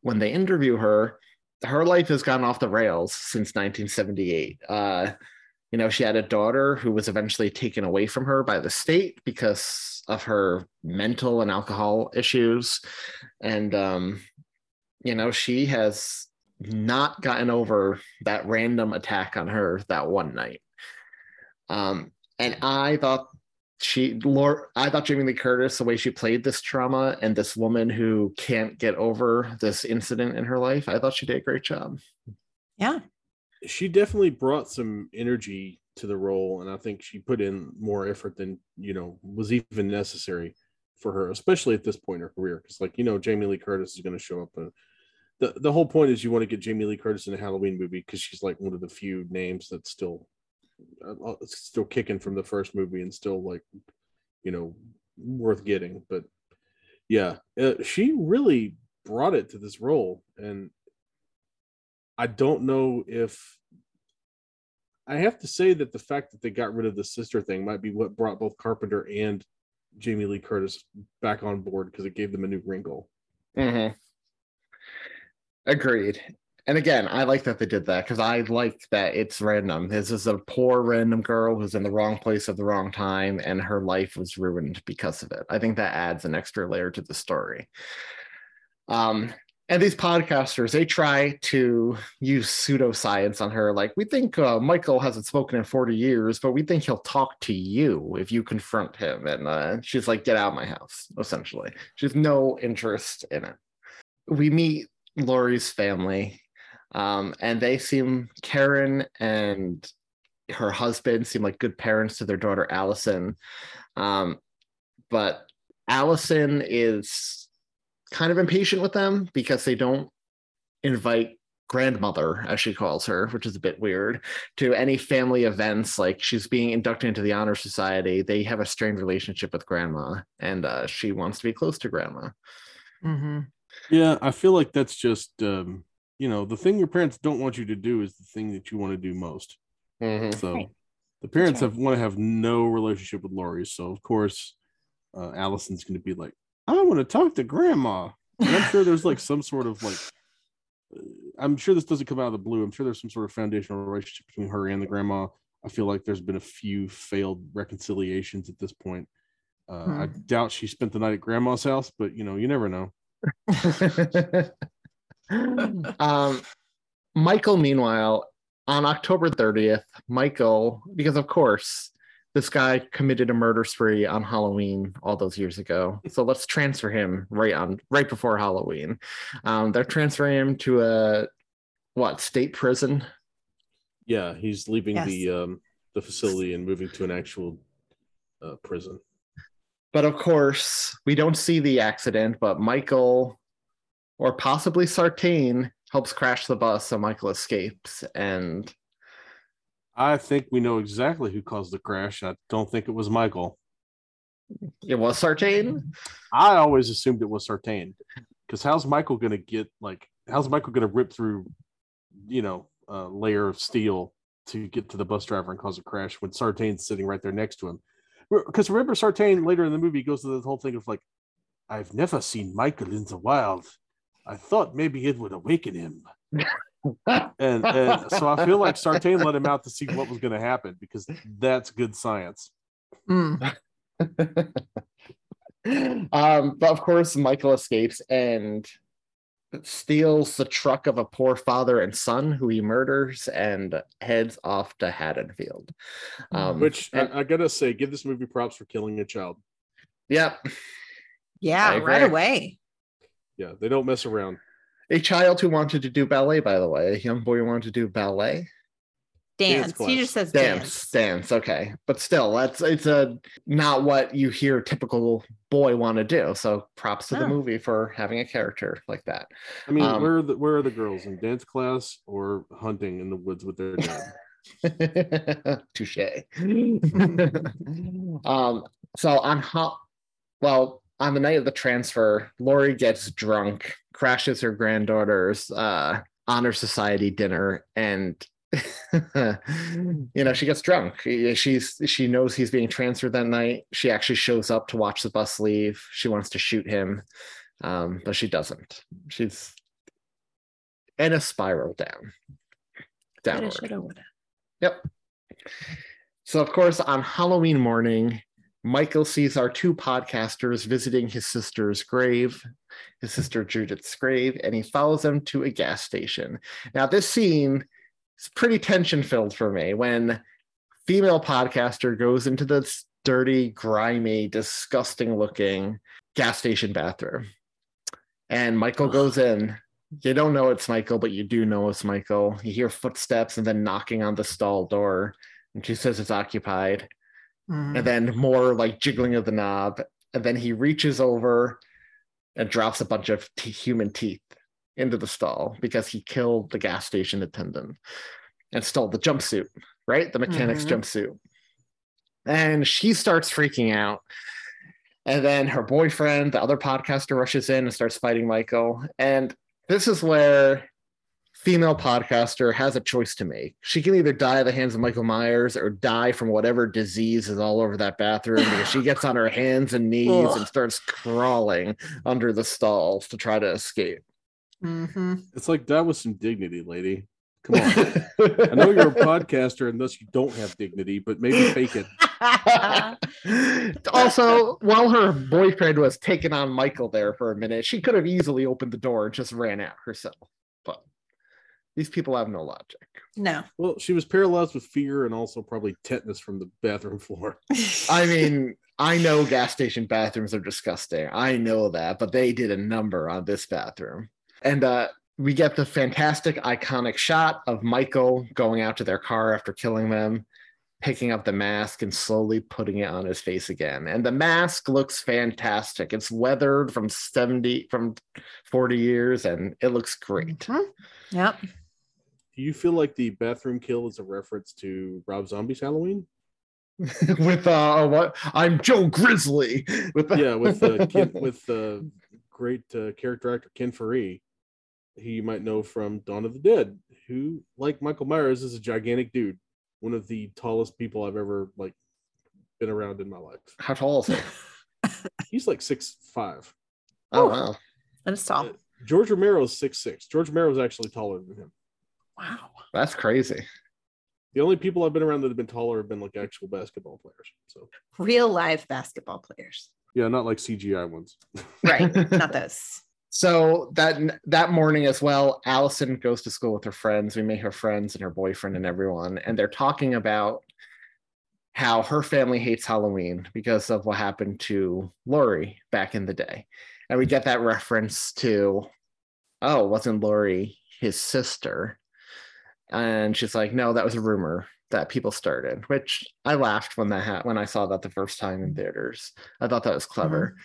when they interview her, her life has gone off the rails since nineteen seventy-eight. Uh you know, she had a daughter who was eventually taken away from her by the state because of her mental and alcohol issues, and um you know, she has not gotten over that random attack on her that one night. Um, and I thought she, Laura, I thought Jamie Lee Curtis, the way she played this trauma and this woman who can't get over this incident in her life, I thought she did a great job. Yeah. She definitely brought some energy to the role. And I think she put in more effort than, you know, was even necessary for her, especially at this point in her career. Because, like, you know, Jamie Lee Curtis is going to show up and, The, the whole point is you want to get Jamie Lee Curtis in a Halloween movie because she's like one of the few names that's still uh, still kicking from the first movie and still, like, you know, worth getting. But yeah, uh, she really brought it to this role. And I don't know if I have to say that the fact that they got rid of the sister thing might be what brought both Carpenter and Jamie Lee Curtis back on board, because it gave them a new wrinkle. Mm-hmm. Agreed. And again, I like that they did that, because I like that it's random. This is a poor random girl who's in the wrong place at the wrong time, and her life was ruined because of it. I think that adds an extra layer to the story. Um, and these podcasters, they try to use pseudoscience on her. Like, we think uh, Michael hasn't spoken in forty years, but we think he'll talk to you if you confront him. And uh, she's like, get out of my house, essentially. She has no interest in it. We meet Laurie's family, um, and they seem, Karen and her husband seem like good parents to their daughter Allison, um, but Allison is kind of impatient with them because they don't invite grandmother, as she calls her, which is a bit weird, to any family events. Like, she's being inducted into the honor society, they have a strained relationship with grandma, and uh, she wants to be close to grandma. Mm-hmm. Yeah, I feel like that's just, um, you know, the thing your parents don't want you to do is the thing that you want to do most. Mm-hmm. So right. The parents right. have want to have no relationship with Laurie. So, of course, uh, Allison's going to be like, I want to talk to grandma. And I'm sure there's like some sort of like, I'm sure this doesn't come out of the blue. I'm sure there's some sort of foundational relationship between her and the grandma. I feel like there's been a few failed reconciliations at this point. Uh, hmm. I doubt she spent the night at grandma's house, but, you know, you never know. um, Michael, meanwhile, on October thirtieth, Michael, because of course this guy committed a murder spree on Halloween all those years ago, so let's transfer him right on right before Halloween. Um, they're transferring him to a what state prison? Yeah, he's leaving yes. the um, the facility and moving to an actual uh, prison. But of course, we don't see the accident, but Michael, or possibly Sartain, helps crash the bus so Michael escapes. And I think we know exactly who caused the crash. I don't think it was Michael. It was Sartain? I always assumed it was Sartain. Because how's Michael going to get, like, how's Michael going to rip through, you know, a layer of steel to get to the bus driver and cause a crash when Sartain's sitting right there next to him? Because remember, Sartain later in the movie goes to the whole thing of like, I've never seen Michael in the wild. I thought maybe it would awaken him. and, and so I feel like Sartain let him out to see what was going to happen, because that's good science. Mm. um, but of course, Michael escapes and steals the truck of a poor father and son who he murders and heads off to Haddonfield. Um, Which I, I gotta say, give this movie props for killing a child. Yep. Yeah, right away. Yeah, they don't mess around. A child who wanted to do ballet, by the way. A young boy who wanted to do ballet. Dance. He just says dance. Dance. Dance. Okay. But still, that's it's a not what you hear typical boy want to do. So props to oh. the movie for having a character like that. I mean, um, where are the, where are the girls in dance class or hunting in the woods with their dad? Touche. um, so on how well on the night of the transfer, Lori gets drunk, crashes her granddaughter's uh, honor society dinner, and you know, she gets drunk. She's she knows he's being transferred that night. She actually shows up to watch the bus leave. She wants to shoot him, um, but she doesn't. She's in a spiral down. Downward. Shoulda, woulda. Yep. So, of course, on Halloween morning, Michael sees our two podcasters visiting his sister's grave, his sister Judith's grave, and he follows them to a gas station. Now, this scene is pretty tension-filled for me when female podcaster goes into this dirty, grimy, disgusting-looking gas station bathroom, and Michael goes in. You don't know it's Michael, but you do know it's Michael. You hear footsteps and then knocking on the stall door, and she says it's occupied. Mm. And then more like jiggling of the knob. And then he reaches over and drops a bunch of t- human teeth into the stall because he killed the gas station attendant and stole the jumpsuit, right? The mechanic's mm-hmm. jumpsuit. And she starts freaking out. And then her boyfriend, the other podcaster, rushes in and starts fighting Michael. And this is where female podcaster has a choice to make. She can either die at the hands of Michael Myers or die from whatever disease is all over that bathroom because she gets on her hands and knees Ugh. and starts crawling under the stalls to try to escape. Mm-hmm. It's like, that was some dignity, lady. Come on. I know you're a podcaster and thus you don't have dignity, but maybe fake it. Also, while her boyfriend was taking on Michael there for a minute, she could have easily opened the door and just ran out herself. But these people have no logic. No. Well, she was paralyzed with fear and also probably tetanus from the bathroom floor. I mean, I know gas station bathrooms are disgusting. I know that, but they did a number on this bathroom. And uh, we get the fantastic, iconic shot of Michael going out to their car after killing them, picking up the mask and slowly putting it on his face again. And the mask looks fantastic. It's weathered from seventy, from forty years, and it looks great. Mm-hmm. Yep. Do you feel like the bathroom kill is a reference to Rob Zombie's Halloween? With uh, what? I'm Joe Grizzly. With the- yeah, with uh, Ken, with the uh, great uh, character actor Ken Faree, who you might know from Dawn of the Dead, who, like Michael Myers, is a gigantic dude. One of the tallest people I've ever like been around in my life. How tall is he? He's like six five. Oh, oh wow, that's tall. Uh, George Romero's six six. George Romero's actually taller than him. Wow, that's crazy. The only people I've been around that have been taller have been like actual basketball players. So real live basketball players. Yeah, not like C G I ones. Right, not those. So that that morning as well, Allison goes to school with her friends. We meet her friends and her boyfriend and everyone. And they're talking about how her family hates Halloween because of what happened to Lori back in the day. And we get that reference to, oh, wasn't Lori his sister? And she's like, no, that was a rumor that people started, which I laughed when that ha- when I saw that the first time in theaters. I thought that was clever.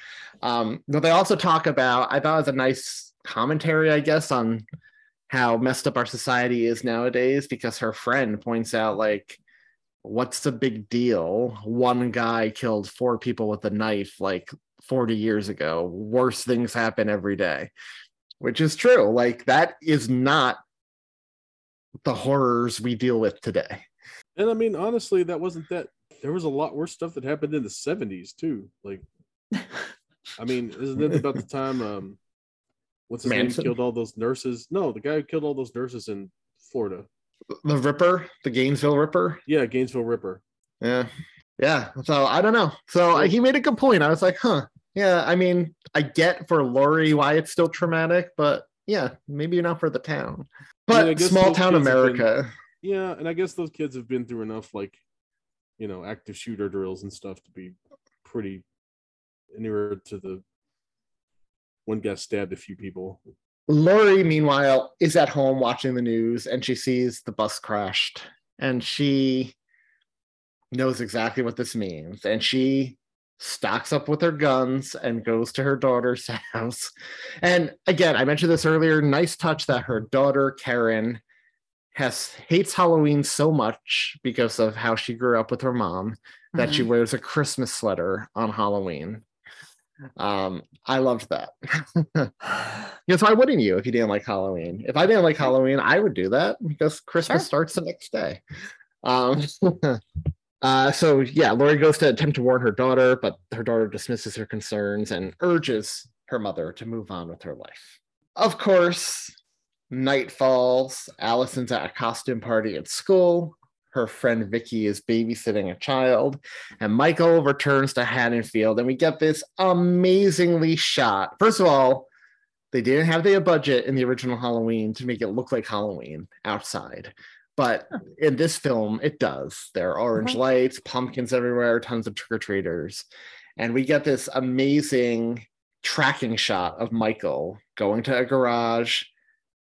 Mm-hmm. Um, but they also talk about, I thought it was a nice commentary, I guess, on how messed up our society is nowadays, because her friend points out, like, what's the big deal? One guy killed four people with a knife like forty years ago. Worse things happen every day, which is true. Like, that is not the horrors we deal with today. And I mean, honestly, that wasn't that. There was a lot worse stuff that happened in the seventies too. Like, I mean, isn't it about the time? Um, what's his Manson? name? Killed all those nurses. No, the guy who killed all those nurses in Florida. The Ripper, the Gainesville Ripper. Yeah, Gainesville Ripper. Yeah, yeah. So I don't know. So he made a good point. I was like, huh. Yeah. I mean, I get for Lori why it's still traumatic, but yeah, maybe not for the town. But I mean, I guess small town America. Yeah, and I guess those kids have been through enough, like, you know, active shooter drills and stuff to be pretty nearer to the one guy stabbed a few people. Lori, meanwhile, is at home watching the news, and she sees the bus crashed and she knows exactly what this means, and she stocks up with her guns and goes to her daughter's house. And again, I mentioned this earlier, nice touch that her daughter Karen has hates Halloween so much because of how she grew up with her mom that mm-hmm. she wears a Christmas sweater on Halloween. Um, I loved that. You know, so why wouldn't you if you didn't like Halloween? If I didn't like Halloween, I would do that because Christmas sure. starts the next day. Um, uh, so yeah, Laurie goes to attempt to warn her daughter, but her daughter dismisses her concerns and urges her mother to move on with her life. Of course, night falls. Allison's at a costume party at school. Her friend Vicky is babysitting a child, and Michael returns to Haddonfield, and we get this amazingly shot. First of all, they didn't have the budget in the original Halloween to make it look like Halloween outside, but in this film, it does. There are orange mm-hmm. lights, pumpkins everywhere, tons of trick-or-treaters, and we get this amazing tracking shot of Michael going to a garage,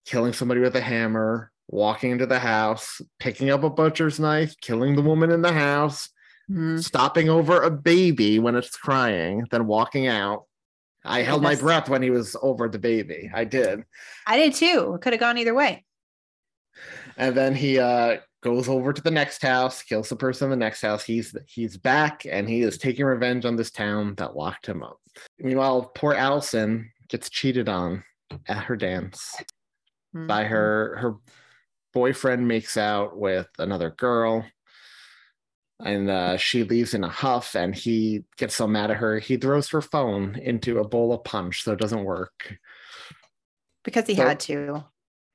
killing somebody with a hammer, walking into the house, picking up a butcher's knife, killing the woman in the house, mm-hmm. stopping over a baby when it's crying, then walking out. I, I held guess. my breath when he was over the baby. I did. I did too. It could have gone either way. And then he uh, goes over to the next house, kills the person in the next house. He's he's back, and he is taking revenge on this town that locked him up. Meanwhile, poor Allison gets cheated on at her dance mm-hmm. by her her. boyfriend makes out with another girl, and uh, she leaves in a huff, and he gets so mad at her, he throws her phone into a bowl of punch, so it doesn't work. Because he so, had to.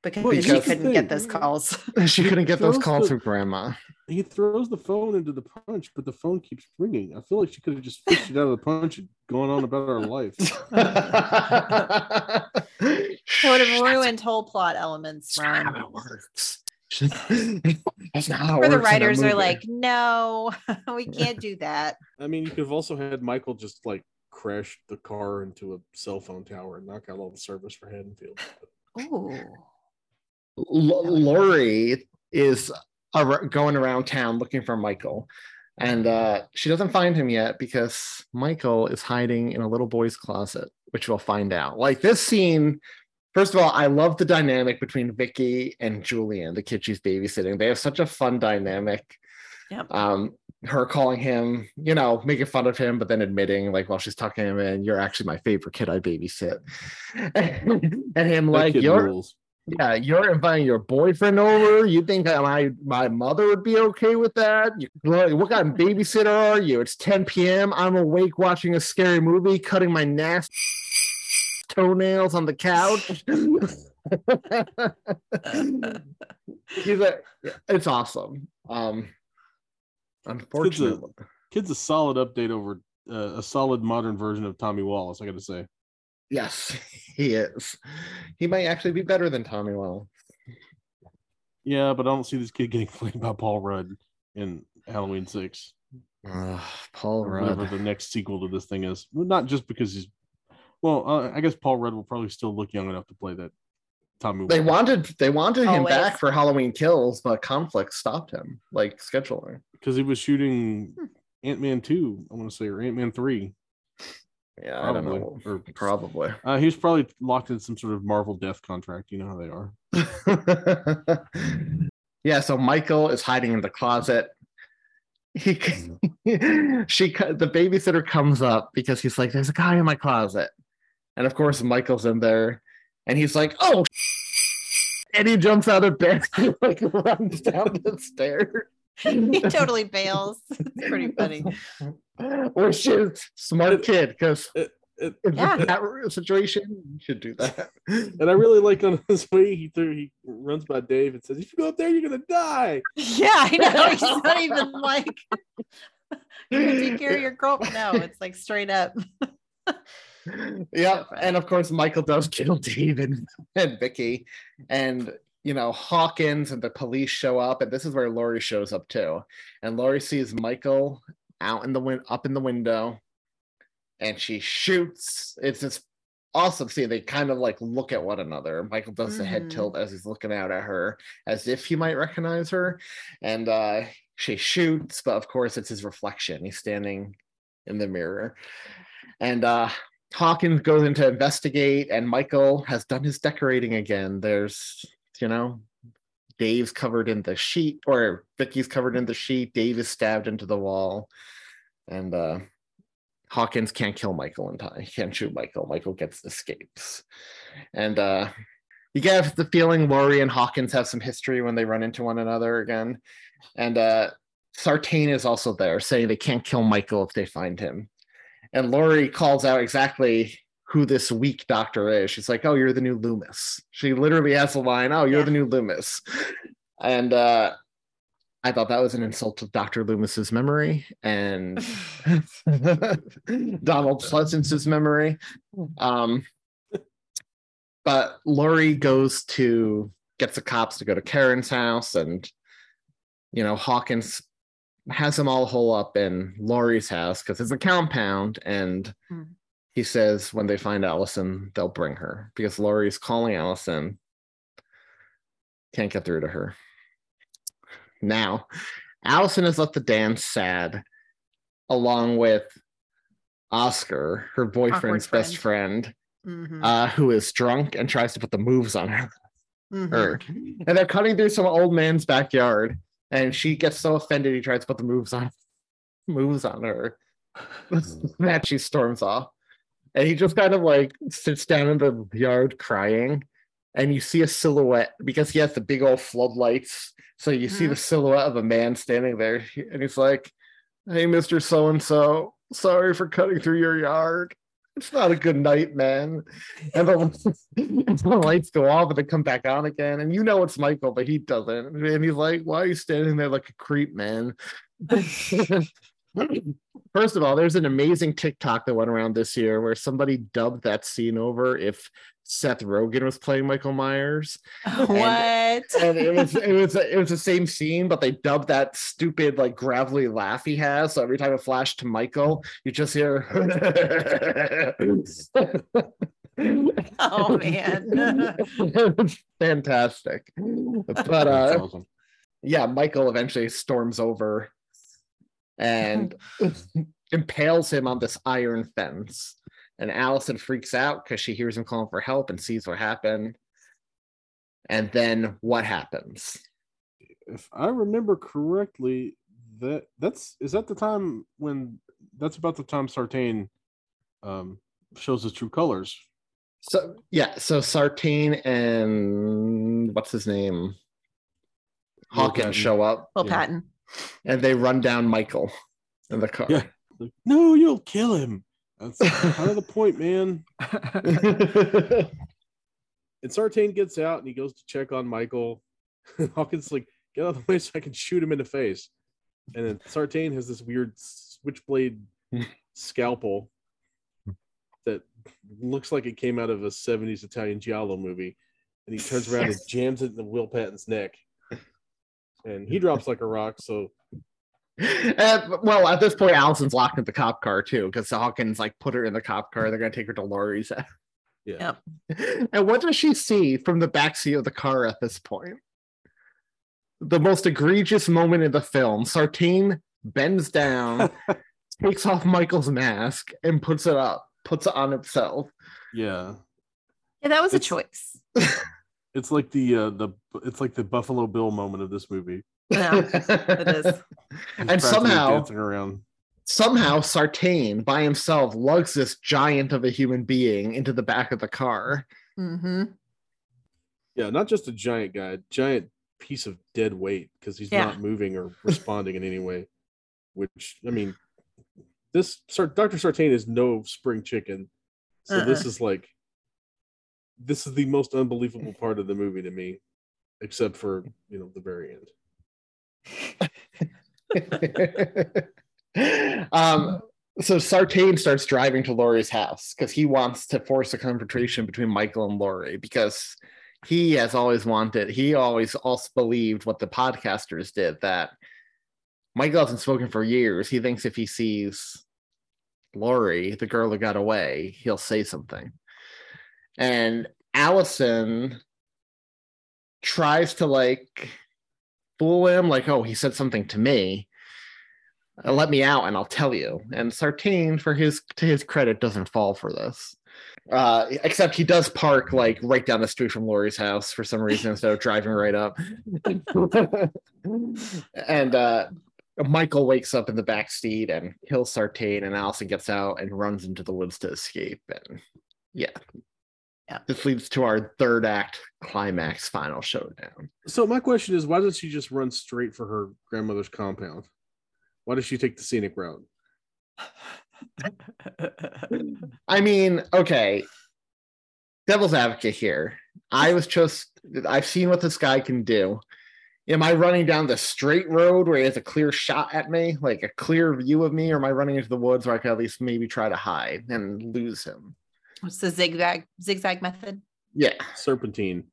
Because, well, because she couldn't thing. get those calls. She couldn't get those calls the, from grandma. He throws the phone into the punch, but the phone keeps ringing. I feel like she could have just fished it out of the punch and gone on about her life. It would have ruined whole plot elements, Ron. That's not how it works. That's not how it works. The writers are like, no, we can't do that. I mean, you could have also had Michael just like crash the car into a cell phone tower and knock out all the service for Haddonfield. Ooh. L- Laurie is ar- going around town looking for Michael, and uh, she doesn't find him yet because Michael is hiding in a little boy's closet, which we'll find out. Like this scene, first of all, I love the dynamic between Vicky and Julian, the kid she's babysitting. They have such a fun dynamic. Yep. Um, her calling him, you know, making fun of him, but then admitting, like, while she's talking to him, and you're actually my favorite kid I babysit, and him like, you're. Rules. Yeah, you're inviting your boyfriend over. You think that my, my mother would be okay with that? You, what kind of babysitter are you? It's ten p.m. I'm awake watching a scary movie, cutting my nasty toenails on the couch. He's like, it's awesome. Um, unfortunately, kid's a, kid's a solid update over uh, a solid modern version of Tommy Wallace, I got to say. Yes, he is. He might actually be better than Tommy Wells. Yeah, but I don't see this kid getting played by Paul Rudd in Halloween six. Uh, Paul or Rudd. Whatever the next sequel to this thing is. Not just because he's... Well, uh, I guess Paul Rudd will probably still look young enough to play that Tommy Wells. They wanted, they wanted him Always. back for Halloween Kills, but conflict stopped him, like scheduling. Because he was shooting hmm. Ant-Man two, I want to say, or Ant-Man three. Yeah, probably. I don't know. Or probably. Uh, he was probably locked in some sort of Marvel death contract. You know how they are. Yeah, so Michael is hiding in the closet. He, she, the babysitter comes up because he's like, there's a guy in my closet. And of course, Michael's in there. And he's like, oh. And he jumps out of bed and like runs down the stairs. He totally bails. It's pretty funny. Which is smart kid, because in yeah. that situation, you should do that. And I really like on his way, he threw, he runs by Dave and says, if you go up there, you're going to die. Yeah, I know. He's not even like, you're going to take care of your girlfriend. No, it's like straight up. Yeah, and of course, Michael does kill Dave and, and Vicky. And you know, Hawkins and the police show up, and this is where Laurie shows up too. And Laurie sees Michael out in the wind, up in the window, and she shoots. It's this awesome scene. They kind of like look at one another. Michael does mm-hmm. the head tilt as he's looking out at her as if he might recognize her, and uh she shoots, but of course it's his reflection. He's standing in the mirror, and uh Hawkins goes in to investigate, and Michael has done his decorating again. There's, you know, Dave's covered in the sheet, or Vicky's covered in the sheet. Dave is stabbed into the wall, and uh, Hawkins can't kill Michael in time. He can't shoot Michael. Michael gets escapes, and uh, you get the feeling Laurie and Hawkins have some history when they run into one another again. And uh, Sartain is also there, saying they can't kill Michael if they find him. And Laurie calls out exactly who this weak doctor is. She's like, oh, you're the new Loomis. She literally has the line, oh, you're yeah. the new Loomis. And uh, I thought that was an insult to Doctor Loomis's memory and Donald Pleasance's memory. Um, but Laurie goes to, gets the cops to go to Karen's house, and, you know, Hawkins has them all hole up in Laurie's house because it's a compound, and mm. he says when they find Allison, they'll bring her, because Laurie's calling Allison. Can't get through to her. Now, Allison has left the dance sad, along with Oscar, her boyfriend's friend. best friend, mm-hmm. uh, who is drunk and tries to put the moves on her. Mm-hmm. her. And they're cutting through some old man's backyard, and she gets so offended he tries to put the moves on moves on her that she storms off. And he just kind of like sits down in the yard crying, and you see a silhouette, because he has the big old floodlights, so you mm-hmm. see the silhouette of a man standing there, and he's like, hey, Mister So-and-so, sorry for cutting through your yard. It's not a good night, man. And the, the lights go off, and they come back on again. And you know it's Michael, but he doesn't. And he's like, why are you standing there like a creep, man? First of all, there's an amazing TikTok that went around this year where somebody dubbed that scene over if Seth Rogen was playing Michael Myers. What? And, and it was it was it was the same scene, but they dubbed that stupid like gravelly laugh he has. So every time it flashed to Michael, you just hear. Oh man! Fantastic. But uh, awesome. Yeah, Michael eventually storms over and impales him on this iron fence. And Allison freaks out because she hears him calling for help and sees what happened. And then what happens? If I remember correctly, that that's is that the time when that's about the time Sartain um, shows his true colors. So yeah, so Sartain and what's his name? Hawkins show up. Will yeah. Patton. And they run down Michael in the car. Yeah. Like, no, you'll kill him. That's kind of the point, man. And Sartain gets out, and he goes to check on Michael. Hawkins like, get out of the way so I can shoot him in the face. And then Sartain has this weird switchblade scalpel that looks like it came out of a seventies Italian Giallo movie. And he turns around and jams it in Will Patton's neck. And he drops like a rock, so... Uh, well, at this point, Allison's locked in the cop car too, because Hawkins like put her in the cop car. They're gonna take her to Laurie's. Yeah. Yep. And what does she see from the backseat of the car at this point? The most egregious moment in the film. Sartain bends down, takes off Michael's mask, and puts it up, puts it on himself. Yeah. Yeah, that was it's, a choice. It's like the uh, the it's like the Buffalo Bill moment of this movie. Yeah, it is. He's and somehow around. somehow Sartain by himself lugs this giant of a human being into the back of the car. Mm-hmm. Yeah, not just a giant guy, a giant piece of dead weight, because he's yeah. not moving or responding in any way. Which, I mean, this Doctor Sartain is no spring chicken. So uh-uh. this is like this is the most unbelievable part of the movie to me, except for, you know, the very end. um, so Sartain starts driving to Laurie's house because he wants to force a confrontation between Michael and Laurie, because he has always wanted he always also believed what the podcasters did, that Michael hasn't spoken for years. He thinks if he sees Laurie, the girl who got away, he'll say something. and Allison tries to like fool him, like, oh, he said something to me. Uh, let me out and I'll tell you. And Sartain, for his to his credit, doesn't fall for this. Uh, except he does park like right down the street from Laurie's house for some reason instead of driving right up. And uh, Michael wakes up in the backseat and kills Sartain, and Allison gets out and runs into the woods to escape. And yeah. Yeah. This leads to our third act climax final showdown. So my question is, why doesn't she just run straight for her grandmother's compound? Why does she take the scenic route? I mean, okay. Devil's advocate here. I was just, I've seen what this guy can do. Am I running down the straight road where he has a clear shot at me, like a clear view of me, or am I running into the woods where I could at least maybe try to hide and lose him? What's the zigzag zigzag method? Yeah. Serpentine.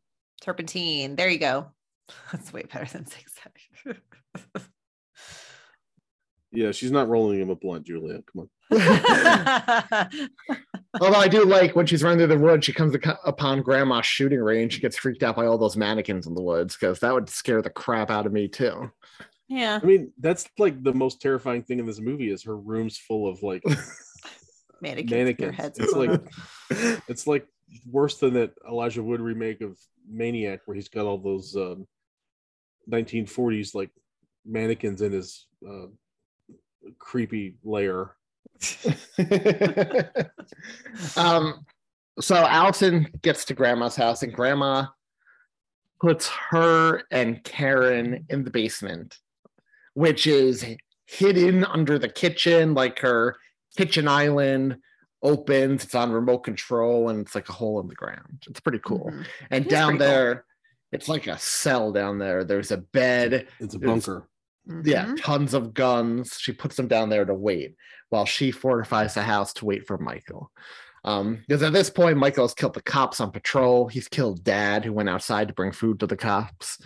Serpentine. There you go. That's way better than zigzag. Yeah, she's not rolling him a blunt, Julia. Come on. Although I do like when she's running through the woods, she comes upon Grandma's shooting range. She gets freaked out by all those mannequins in the woods, because that would scare the crap out of me too. Yeah. I mean, that's like the most terrifying thing in this movie is her room's full of like mannequins. mannequins. Heads it's like it's like worse than that Elijah Wood remake of Maniac where he's got all those um, nineteen forties like mannequins in his uh, creepy lair. um, so Allison gets to Grandma's house, and Grandma puts her and Karen in the basement, which is hidden under the kitchen, like her kitchen island opens, it's on remote control, and it's like a hole in the ground. It's pretty cool. Mm-hmm. And it down there, cool. It's like a cell down there. There's a bed. It's a bunker. Mm-hmm. Yeah, tons of guns. She puts them down there to wait while she fortifies the house to wait for Michael. Um, because at this point, Michael's killed the cops on patrol. He's killed Dad, who went outside to bring food to the cops.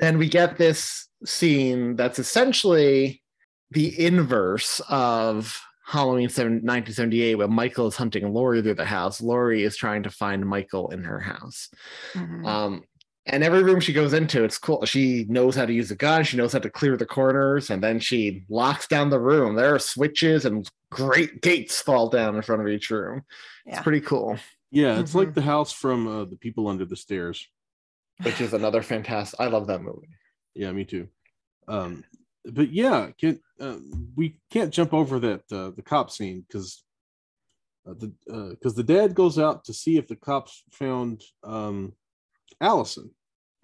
And we get this scene that's essentially the inverse of Halloween nineteen seventy-eight, where Michael is hunting Laurie through the house. Laurie is trying to find Michael in her house. Mm-hmm. Um, and every room she goes into, it's cool. She knows how to use a gun. She knows how to clear the corners. And then she locks down the room. There are switches and great gates fall down in front of each room. Yeah. It's pretty cool. Yeah, it's mm-hmm. like the house from uh, The People Under the Stairs. Which is another fantastic... I love that movie. Yeah, me too. Um But yeah, can, uh, we can't jump over that uh, the cop scene because uh, the because uh, the dad goes out to see if the cops found um, Allison,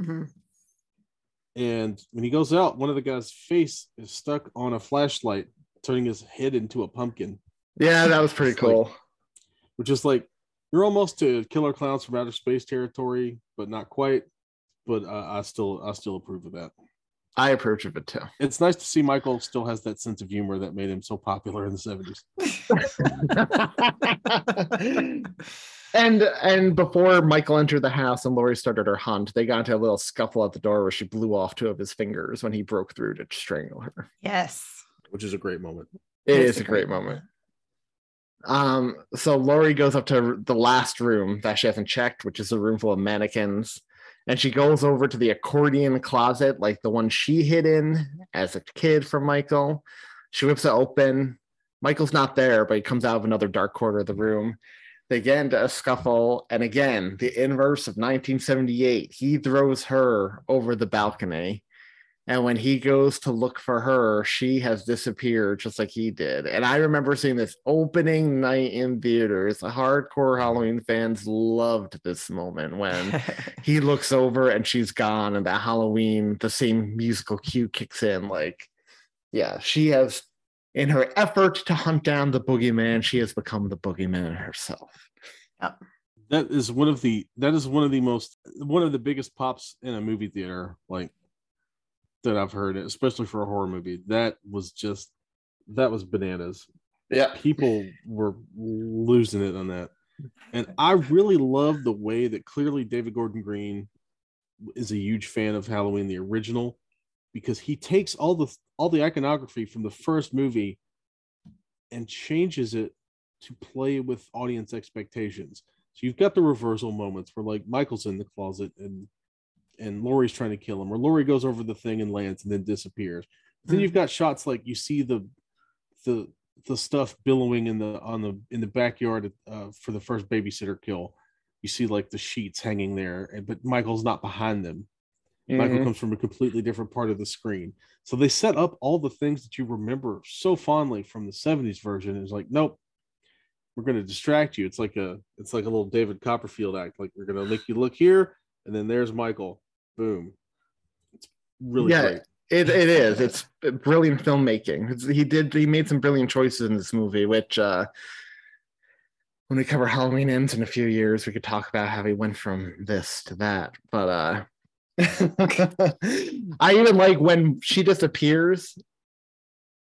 mm-hmm. and when he goes out, one of the guy's face is stuck on a flashlight, turning his head into a pumpkin. Yeah, that was pretty it's cool. Like, which is like you're almost to Killer Clowns from Outer Space territory, but not quite. But uh, I still I still approve of that. I approve of it too. It's nice to see Michael still has that sense of humor that made him so popular in the seventies. and and before Michael entered the house and Laurie started her hunt, they got into a little scuffle at the door where she blew off two of his fingers when he broke through to strangle her. Yes. Which is a great moment. It, it is, is a great, great moment. moment. Um, so Laurie goes up to the last room that she hasn't checked, which is a room full of mannequins. And she goes over to the accordion closet, like the one she hid in as a kid from Michael. She whips it open. Michael's not there, but he comes out of another dark corner of the room. They get into a scuffle. And again, the inverse of nineteen seventy-eight. He throws her over the balcony. And when he goes to look for her, she has disappeared just like he did. And I remember seeing this opening night in theaters. The hardcore Halloween fans loved this moment when he looks over and she's gone, and that Halloween, the same musical cue kicks in. Like, yeah, she has, in her effort to hunt down the boogeyman, she has become the boogeyman herself. Yep. That is one of the, that is one of the most, one of the biggest pops in a movie theater. Like, that I've heard, especially for a horror movie. That was just, that was bananas. Yeah. People were losing it on that. And I really love the way that clearly David Gordon Green is a huge fan of Halloween, the original, because he takes all the, all the iconography from the first movie and changes it to play with audience expectations. So you've got the reversal moments where like Michael's in the closet and and Laurie's trying to kill him, or Laurie goes over the thing and lands and then disappears. But then you've got shots like you see the the the stuff billowing in the on the in the backyard uh, for the first babysitter kill. You see like the sheets hanging there, but Michael's not behind them. Mm-hmm. Michael comes from a completely different part of the screen. So they set up all the things that you remember so fondly from the seventies version. It's like, nope, we're going to distract you. It's like a, it's like a little David Copperfield act. Like we're going to make you look here. And then there's Michael. Boom. It's really yeah, great. It, it is. It's brilliant filmmaking. It's, he did, he made some brilliant choices in this movie, which, uh, when we cover Halloween Ends in a few years, we could talk about how he went from this to that. But uh, I even like when she disappears.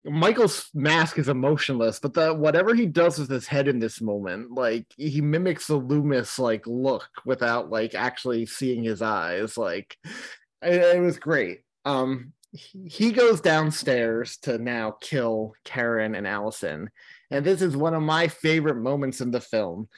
Michael's mask is emotionless, but the, whatever he does with his head in this moment, like he mimics the Loomis like look without like actually seeing his eyes. Like it, it was great. Um, he, he goes downstairs to now kill Karen and Allison. And this is one of my favorite moments in the film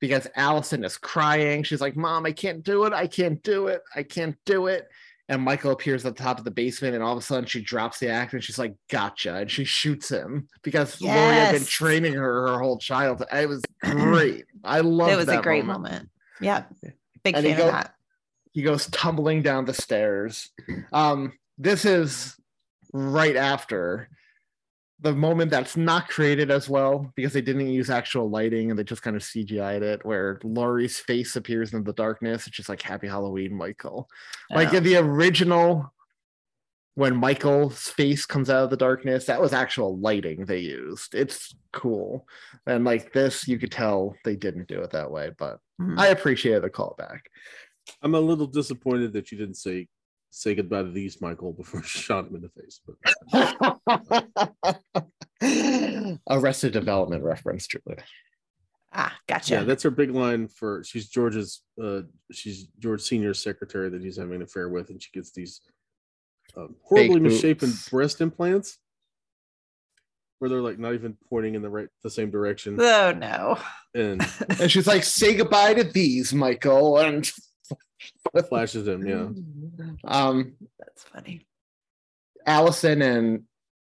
because Allison is crying. She's like, Mom, I can't do it. I can't do it. I can't do it. And Michael appears at the top of the basement and all of a sudden she drops the axe and she's like, gotcha. And she shoots him because yes. Laurie had been training her her whole childhood. It was great. I love that. It was that a great moment. moment. Yeah. Big and fan goes, of that. He goes tumbling down the stairs. Um, this is right after the moment that's not created as well because they didn't use actual lighting and they just kind of C G I'd it where Laurie's face appears in the darkness. It's just like, Happy Halloween, Michael. Oh. Like in the original, when Michael's face comes out of the darkness, that was actual lighting they used. It's cool. And like this, you could tell they didn't do it that way, but mm-hmm. I appreciate the callback. I'm a little disappointed that you didn't say Say goodbye to these, Michael, before I shot him in the face. But Arrested Development reference, truly. Ah, gotcha. Yeah, that's her big line for she's George's. Uh, she's George Senior's secretary that he's having an affair with, and she gets these um, horribly misshapen breast implants, where they're like not even pointing in the right the same direction. Oh no! And and she's like, "Say goodbye to these, Michael," and. Flashes him, yeah. Um, that's funny. Allison and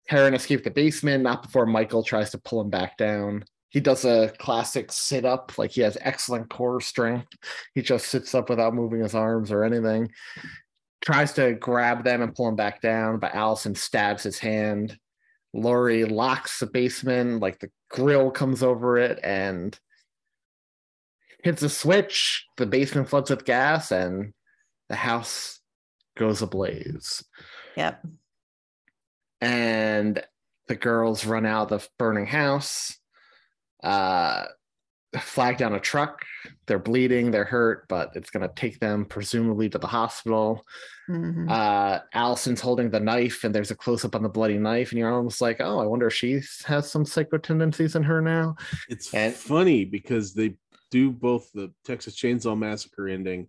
Karen escape the basement, not before Michael tries to pull him back down. He does a classic sit-up, like he has excellent core strength. He just sits up without moving his arms or anything. Tries to grab them and pull him back down, but Allison stabs his hand. Laurie locks the basement, like the grill comes over it, and hits a switch, the basement floods with gas, and the house goes ablaze. Yep. And the girls run out of the burning house, uh, flag down a truck. They're bleeding, they're hurt, but it's going to take them presumably to the hospital. Mm-hmm. Uh, Allison's holding the knife, and there's a close-up on the bloody knife, and you're almost like, oh, I wonder if she has some psycho tendencies in her now. It's and- funny because they do both the Texas Chainsaw Massacre ending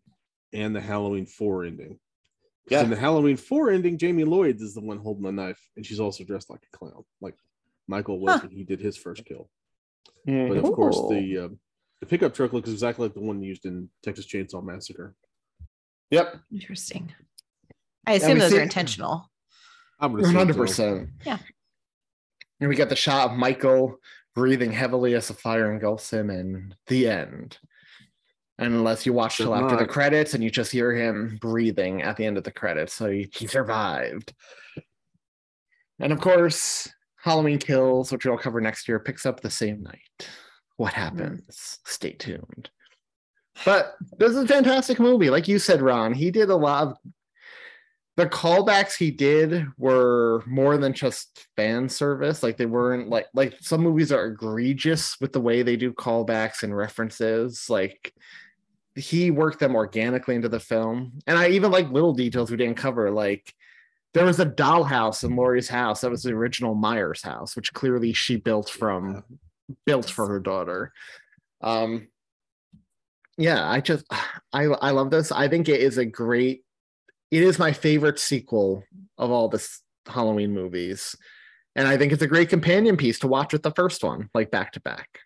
and the Halloween four ending. Yeah. In the Halloween four ending, Jamie Lloyd is the one holding the knife, and she's also dressed like a clown, like Michael was huh. when he did his first kill. Mm-hmm. But of course, the uh, the pickup truck looks exactly like the one used in Texas Chainsaw Massacre. Yep. Interesting. I assume those see- are intentional. I'm gonna one hundred percent. So. Yeah. And we got the shot of Michael breathing heavily as the fire engulfs him, and the end. And unless you watch till after the credits, and you just hear him breathing at the end of the credits, so he, he survived. And of course, Halloween Kills, which we'll cover next year, picks up the same night. What happens? Mm-hmm. Stay tuned. But this is a fantastic movie, like you said, Ron. He did a lot of the callbacks he did were more than just fan service. Like they weren't like, like some movies are egregious with the way they do callbacks and references. Like he worked them organically into the film. And I even like little details we didn't cover. Like there was a dollhouse in Laurie's house. That was the original Myers house, which clearly she built from built for her daughter. Um, yeah, I just, I, I love this. I think it is a great, It is my favorite sequel of all the Halloween movies. And I think it's a great companion piece to watch with the first one, like back to back.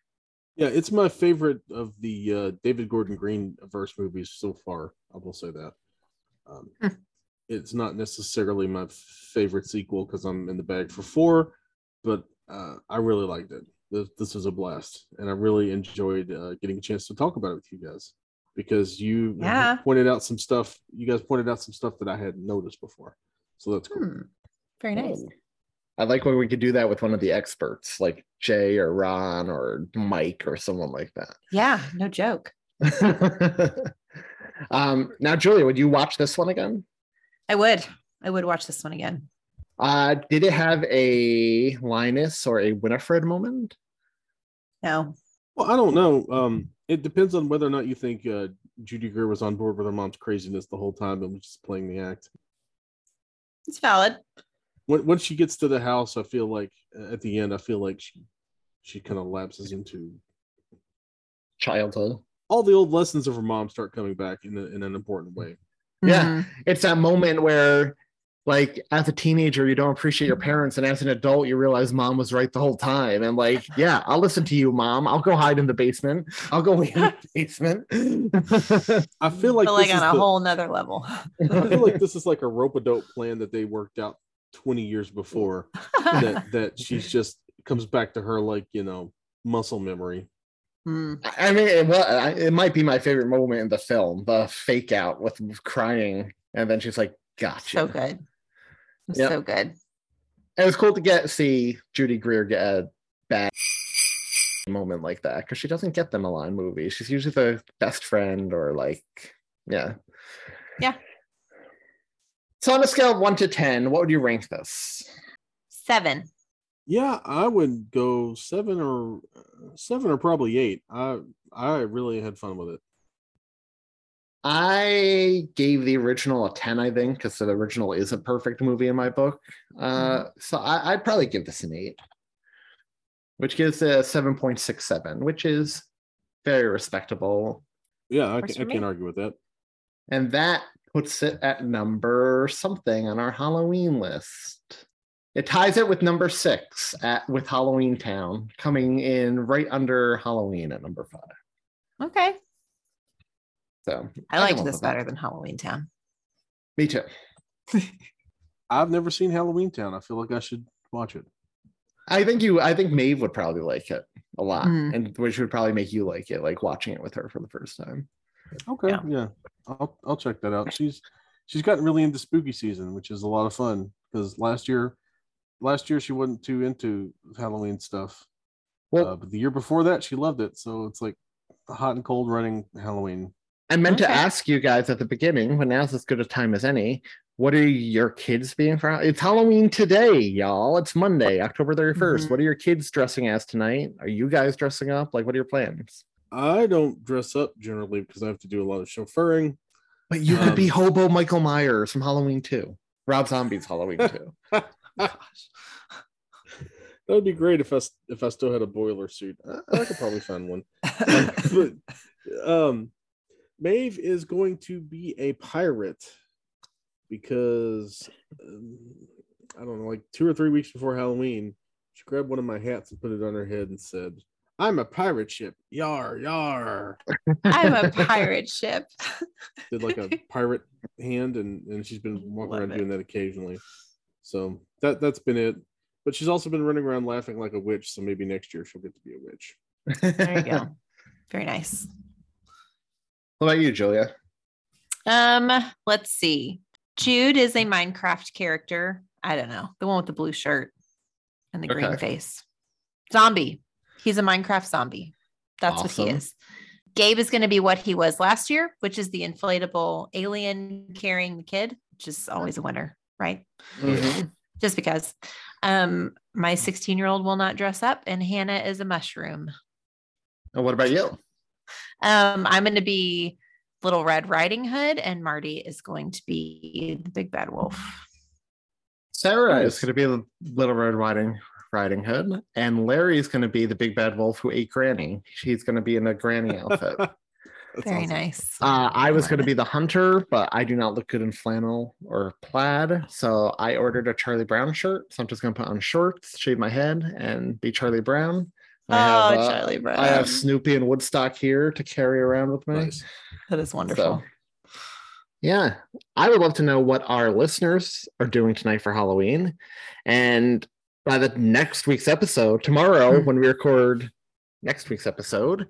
Yeah, it's my favorite of the uh, David Gordon Green verse movies so far. I will say that. Um, huh. It's not necessarily my favorite sequel because I'm in the bag for four, but uh, I really liked it. This, this was a blast, and I really enjoyed uh, getting a chance to talk about it with you guys because you yeah. pointed out some stuff. You guys pointed out some stuff that I hadn't noticed before, so that's cool. Hmm. Very nice. Um, I like when we could do that with one of the experts, like Jay or Ron or Mike or someone like that. Yeah, no joke. um, now, Julia, would you watch this one again? I would. I would watch this one again. Uh, did it have a Linus or a Winifred moment? No. Well, I don't know. Um, it depends on whether or not you think uh, Judy Greer was on board with her mom's craziness the whole time and was just playing the act. It's valid. Once she gets to the house, I feel like at the end, I feel like she, she kind of lapses into childhood. All the old lessons of her mom start coming back in, a, in an important way. Yeah. Mm-hmm. It's that moment where, like, as a teenager, you don't appreciate your parents. And as an adult, you realize mom was right the whole time. And, like, yeah, I'll listen to you, mom. I'll go hide in the basement. I'll go in the basement. I feel like, I feel like on a the, whole nother level. I feel like this is like a rope-a-dope plan that they worked out twenty years before that, that she's just comes back to her, like, you know, muscle memory. Mm. I mean, it, well, it might be my favorite moment in the film, the fake out with crying. And then she's like, gotcha. So good. Yep. So good. It was cool to get, see Judy Greer get a bad moment like that because she doesn't get them a lot in movies. She's usually the best friend or like, yeah. Yeah. So on a scale of one to ten, what would you rank this? Seven. Yeah, I would go seven or seven or probably eight. I I really had fun with it. I gave the original a ten, I think, because the original is a perfect movie in my book. Uh, mm. So I, I'd probably give this an eight, which gives a seven point six seven, which is very respectable. Yeah, I, can, I can't argue with that. And that puts it at number something on our Halloween list. It ties it with number six at with Halloween Town, coming in right under Halloween at number five. Okay. So I, I liked this better than Halloween Town. Me too. I've never seen Halloween Town. I feel like I should watch it. I think you. I think Maeve would probably like it a lot, mm. and which would probably make you like it, like watching it with her for the first time. Okay, yeah. yeah. I'll I'll check that out. She's she's gotten really into spooky season, which is a lot of fun because last year last year she wasn't too into Halloween stuff. Well, uh, but the year before that she loved it. So it's like hot and cold running Halloween. I meant okay. to ask you guys at the beginning, but now's as good a time as any. What are your kids being for? It's Halloween today, y'all. It's Monday, October thirty-first. Mm-hmm. What are your kids dressing as tonight? Are you guys dressing up? Like, what are your plans? I don't dress up generally because I have to do a lot of chauffeuring. But you um, could be Hobo Michael Myers from Halloween two. Rob Zombie's Halloween two. Gosh. That would be great if I, if I still had a boiler suit. I, I could probably find one. Um, but, um, Maeve is going to be a pirate because, um, I don't know, like two or three weeks before Halloween, she grabbed one of my hats and put it on her head and said, "I'm a pirate ship. Yar, yar. I'm a pirate ship." Did like a pirate hand, and, and she's been walking Love around it. doing that occasionally. So that, that's been it. But she's also been running around laughing like a witch. So maybe next year she'll get to be a witch. There you go. Very nice. What about you, Julia? Um, let's see. Jude is a Minecraft character. I don't know. The one with the blue shirt and the okay. green face. Zombie. He's a Minecraft zombie. That's awesome. What he is. Gabe is going to be what he was last year, which is the inflatable alien carrying the kid, which is always a winner, right? Mm-hmm. Just because. Um, my sixteen-year-old will not dress up, and Hannah is a mushroom. And what about you? Um, I'm going to be Little Red Riding Hood, and Marty is going to be the Big Bad Wolf. Sarah is going to be the Little Red Riding Riding Hood, and Larry's going to be the Big Bad Wolf who ate Granny. She's going to be in a Granny outfit. Very awesome. Nice. Uh, I was going to be the hunter, but I do not look good in flannel or plaid, so I ordered a Charlie Brown shirt. So I'm just going to put on shorts, shave my head, and be Charlie Brown. I have, oh, Charlie uh, Brown. I have Snoopy and Woodstock here to carry around with me. Nice. That is wonderful. So, yeah, I would love to know what our listeners are doing tonight for Halloween. And by the next week's episode, tomorrow, when we record next week's episode,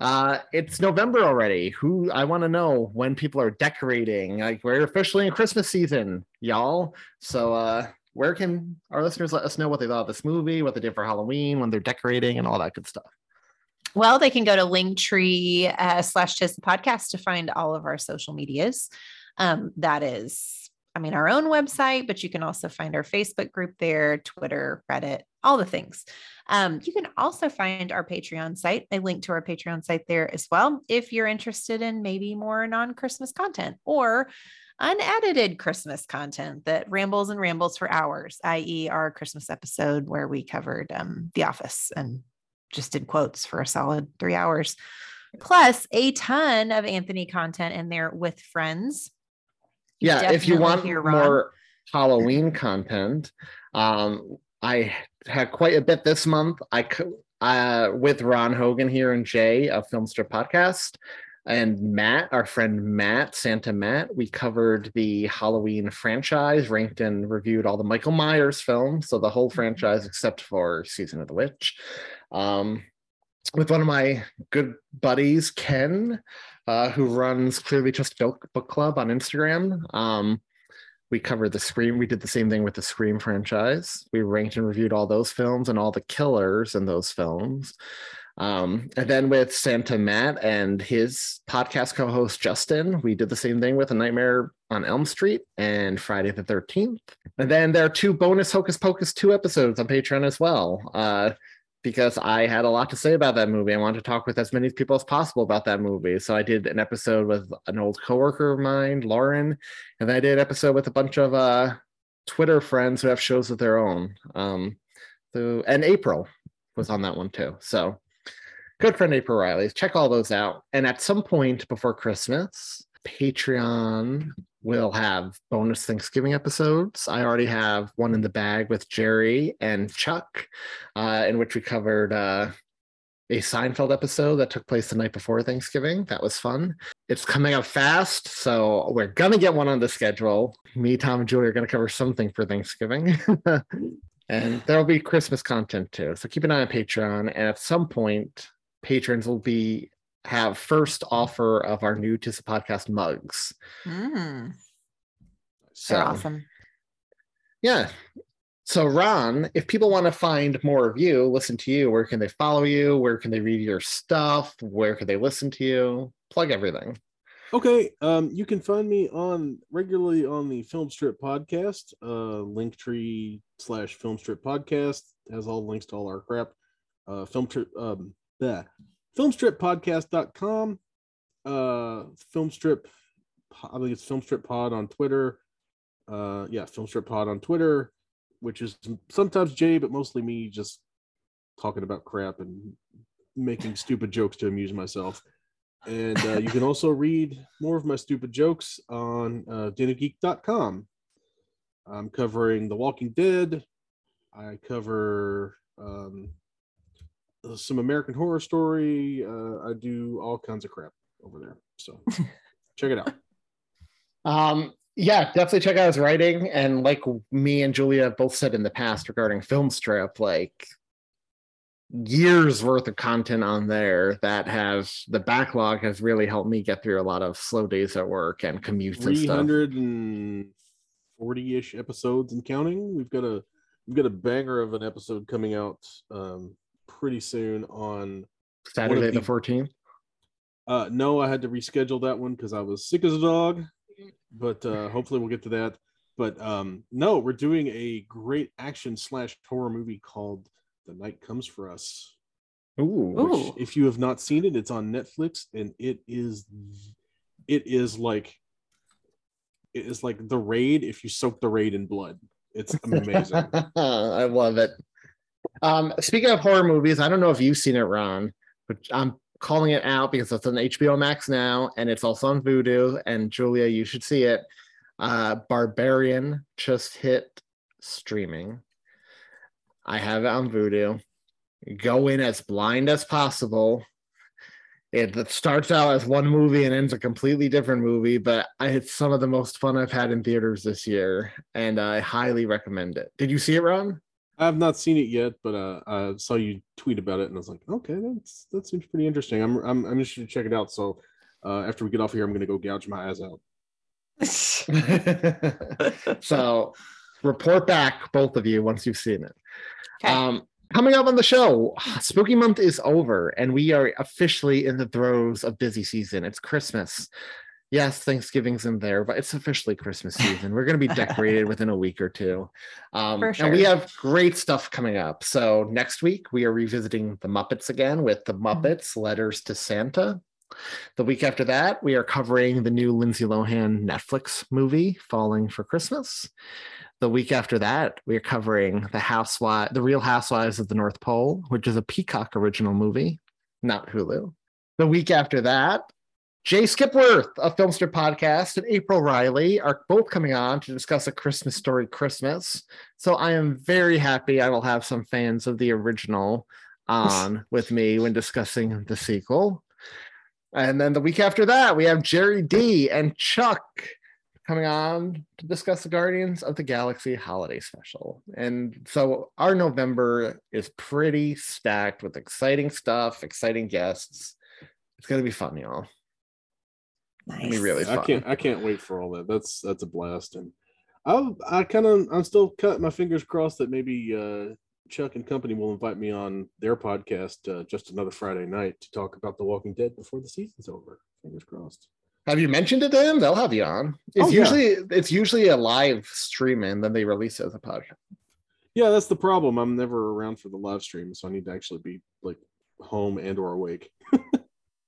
uh, it's November already. Who I want to know when people are decorating. Like, we're officially in Christmas season, y'all. So, uh, where can our listeners let us know what they thought of this movie, what they did for Halloween, when they're decorating, and all that good stuff? Well, they can go to Linktree uh, slash Tis the Podcast to find all of our social medias. Um, that is, I mean, our own website, but you can also find our Facebook group there, Twitter, Reddit, all the things. Um, you can also find our Patreon site. I link to our Patreon site there as well, if you're interested in maybe more non-Christmas content or unedited Christmas content that rambles and rambles for hours, that is our Christmas episode where we covered um, The Office and just did quotes for a solid three hours, plus a ton of Anthony content in there with friends. You yeah, if you want more Halloween content, um, I had quite a bit this month. I uh, with Ron Hogan here and Jay of Filmster Podcast. And Matt, our friend Matt, Santa Matt, we covered the Halloween franchise, ranked and reviewed all the Michael Myers films, so the whole franchise except for Season of the Witch, um, with one of my good buddies, Ken, uh, who runs Clearly Just Milk Book Club on Instagram. Um, we covered the Scream. We did the same thing with the Scream franchise. We ranked and reviewed all those films and all the killers in those films. Um, and then with Santa Matt and his podcast co-host Justin, we did the same thing with A Nightmare on Elm Street and Friday the thirteenth. And then there are two bonus Hocus Pocus two episodes on Patreon as well, uh, because I had a lot to say about that movie. I wanted to talk with as many people as possible about that movie. So I did an episode with an old coworker of mine, Lauren, and then I did an episode with a bunch of uh, Twitter friends who have shows of their own. Um, so, and April was on that one too. So. Good friend April Riley's. Check all those out. And at some point before Christmas, Patreon will have bonus Thanksgiving episodes. I already have one in the bag with Jerry and Chuck, uh, in which we covered uh, a Seinfeld episode that took place the night before Thanksgiving. That was fun. It's coming up fast, so we're going to get one on the schedule. Me, Tom, and Julie are going to cover something for Thanksgiving. And there'll be Christmas content too. So keep an eye on Patreon. And at some point, patrons will be have first offer of our new Tis the Podcast mugs. Mm. So they're awesome. Yeah. So Ron, if people want to find more of you, listen to you, where can they follow you? Where can they read your stuff? Where can they listen to you? Plug everything. Okay. Um, you can find me on regularly on the Filmstrip Podcast, uh, Linktree slash Filmstrip Podcast. It has all links to all our crap. Uh, Filmstrip. Um, The filmstrip podcast dot com, uh filmstrip I think it's filmstrip pod on Twitter, uh yeah filmstrip pod on Twitter, which is sometimes Jay but mostly me just talking about crap and making stupid jokes to amuse myself. And uh, you can also read more of my stupid jokes on uh den of geek dot com. I'm covering The Walking Dead. I cover um some American Horror Story. Uh, I do all kinds of crap over there. So check it out. Um, yeah, definitely check out his writing. And like me and Julia both said in the past regarding Filmstrip, like years worth of content on there that has the backlog has really helped me get through a lot of slow days at work and commutes and stuff. three hundred forty-ish episodes and counting. We've got a we've got a banger of an episode coming out. Um, pretty soon on Saturday the, the fourteenth. Uh no, I had to reschedule that one because I was sick as a dog, but uh hopefully we'll get to that. But um no, we're doing a great action slash horror movie called The Night Comes For Us. Ooh. Which, if you have not seen it, it's on Netflix, and it is it is like it is like The Raid if you soak The Raid in blood. It's amazing. I love it. Um, speaking of horror movies, I don't know if you've seen it, Ron, but I'm calling it out because it's on H B O Max now, and it's also on Vudu. And Julia, you should see it. Uh, Barbarian just hit streaming. I have it on Vudu. go in as blind as possible. It starts out as one movie and ends a completely different movie, but I, it's some of the most fun I've had in theaters this year, and I highly recommend it. Did you see it, Ron? I've not seen it yet, but uh, I saw you tweet about it, and I was like, okay, that's that seems pretty interesting. I'm I'm, I'm interested to check it out. So uh, after we get off here, I'm going to go gouge my eyes out. So report back, both of you, once you've seen it. Okay. Um, coming up on the show, spooky month is over, and we are officially in the throes of busy season. It's Christmas. Yes, Thanksgiving's in there, but it's officially Christmas season. We're going to be decorated within a week or two. Um, For sure. And we have great stuff coming up. So next week, we are revisiting The Muppets again with The Muppets, Letters to Santa. The week after that, we are covering the new Lindsay Lohan Netflix movie, Falling for Christmas. The week after that, we are covering the Housewives, the Real Housewives of the North Pole, which is a Peacock original movie, not Hulu. The week after that, Jay Skipworth of Filmster Podcast and April Riley are both coming on to discuss A Christmas Story Christmas. So I am very happy I will have some fans of the original on with me when discussing the sequel. And then the week after that, we have Jerry D and Chuck coming on to discuss the Guardians of the Galaxy holiday special. And so our November is pretty stacked with exciting stuff, exciting guests. It's going to be fun, y'all. Nice. It'll be really fun. I can't, I can't wait for all that. That's that's a blast. And I'll, I kind of, I'm still cutting my fingers crossed that maybe uh, Chuck and company will invite me on their podcast uh, Just Another Friday Night to talk about The Walking Dead before the season's over. Fingers crossed. Have you mentioned it to them? They'll have you on. It's oh, yeah. usually it's usually a live stream and then they release it as a podcast. Yeah, that's the problem. I'm never around for the live stream, so I need to actually be like home and or awake.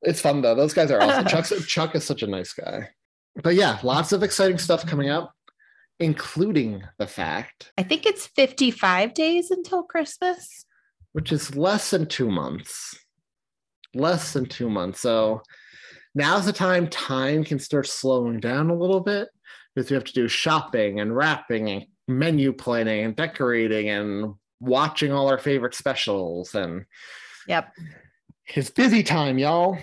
It's fun though. Those guys are awesome. Chuck's, Chuck is such a nice guy. But yeah, lots of exciting stuff coming up, including the fact I think it's fifty-five days until Christmas, which is less than two months. Less than two months. So now's the time time can start slowing down a little bit, because we have to do shopping and wrapping and menu planning and decorating and watching all our favorite specials. And yep, it's busy time, y'all.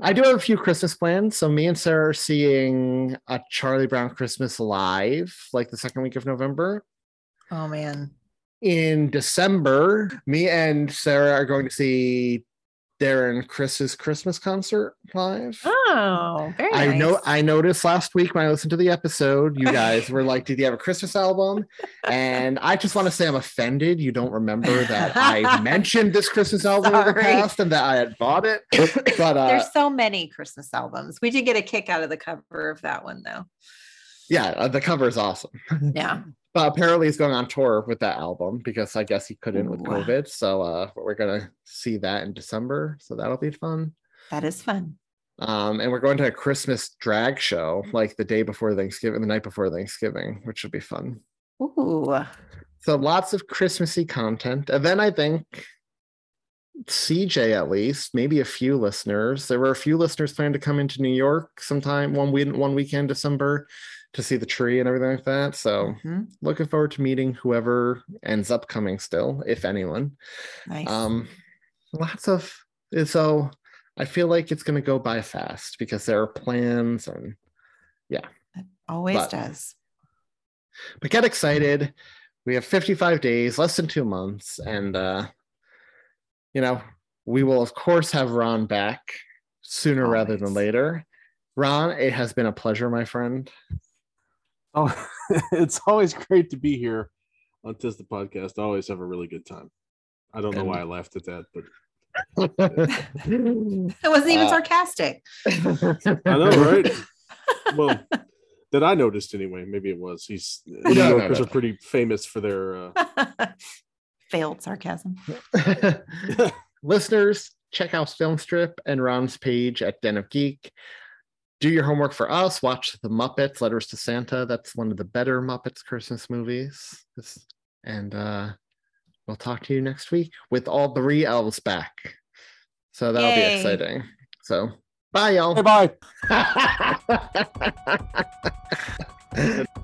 I do have a few Christmas plans. So me and Sarah are seeing A Charlie Brown Christmas Live, like the second week of November. Oh, man. In December, me and Sarah are going to see Darren Chris's Christmas Concert Live. Oh, very I nice. Know, I noticed last week when I listened to the episode, you guys were like, did you have a Christmas album? And I just want to say I'm offended you don't remember that I mentioned this Christmas album Sorry. in the past and that I had bought it. But uh, there's so many Christmas albums. We did get a kick out of the cover of that one, though. Yeah, the cover is awesome. Yeah. But apparently he's going on tour with that album because I guess he couldn't Ooh. with COVID. So uh, we're going to see that in December. So that'll be fun. That is fun. Um, and we're going to a Christmas drag show like the day before Thanksgiving, the night before Thanksgiving, which will be fun. Ooh. So lots of Christmassy content. And then I think C J, at least, maybe a few listeners. There were a few listeners planning to come into New York sometime one week, one weekend, December, to see the tree and everything like that. So mm-hmm. looking forward to meeting whoever ends up coming still, if anyone. Nice. Um, lots of, so I feel like it's going to go by fast because there are plans and yeah. It always but, does. But get excited. We have fifty-five days, less than two months. And, uh, you know, we will of course have Ron back sooner always. rather than later. Ron, it has been a pleasure, my friend. Oh, it's always great to be here on Tis the Podcast. I always have a really good time. I don't know why I laughed at that, but it wasn't even uh, sarcastic. I know, right? Well, that I noticed anyway. Maybe it was. He's New Yorkers are pretty famous for their uh... failed sarcasm. Listeners, check out Filmstrip and Ron's page at Den of Geek. Do your homework for us. Watch The Muppets, Letters to Santa. That's one of the better Muppets Christmas movies. And uh, we'll talk to you next week with all three elves back. So that'll Yay. be exciting. So bye, y'all. Hey, bye.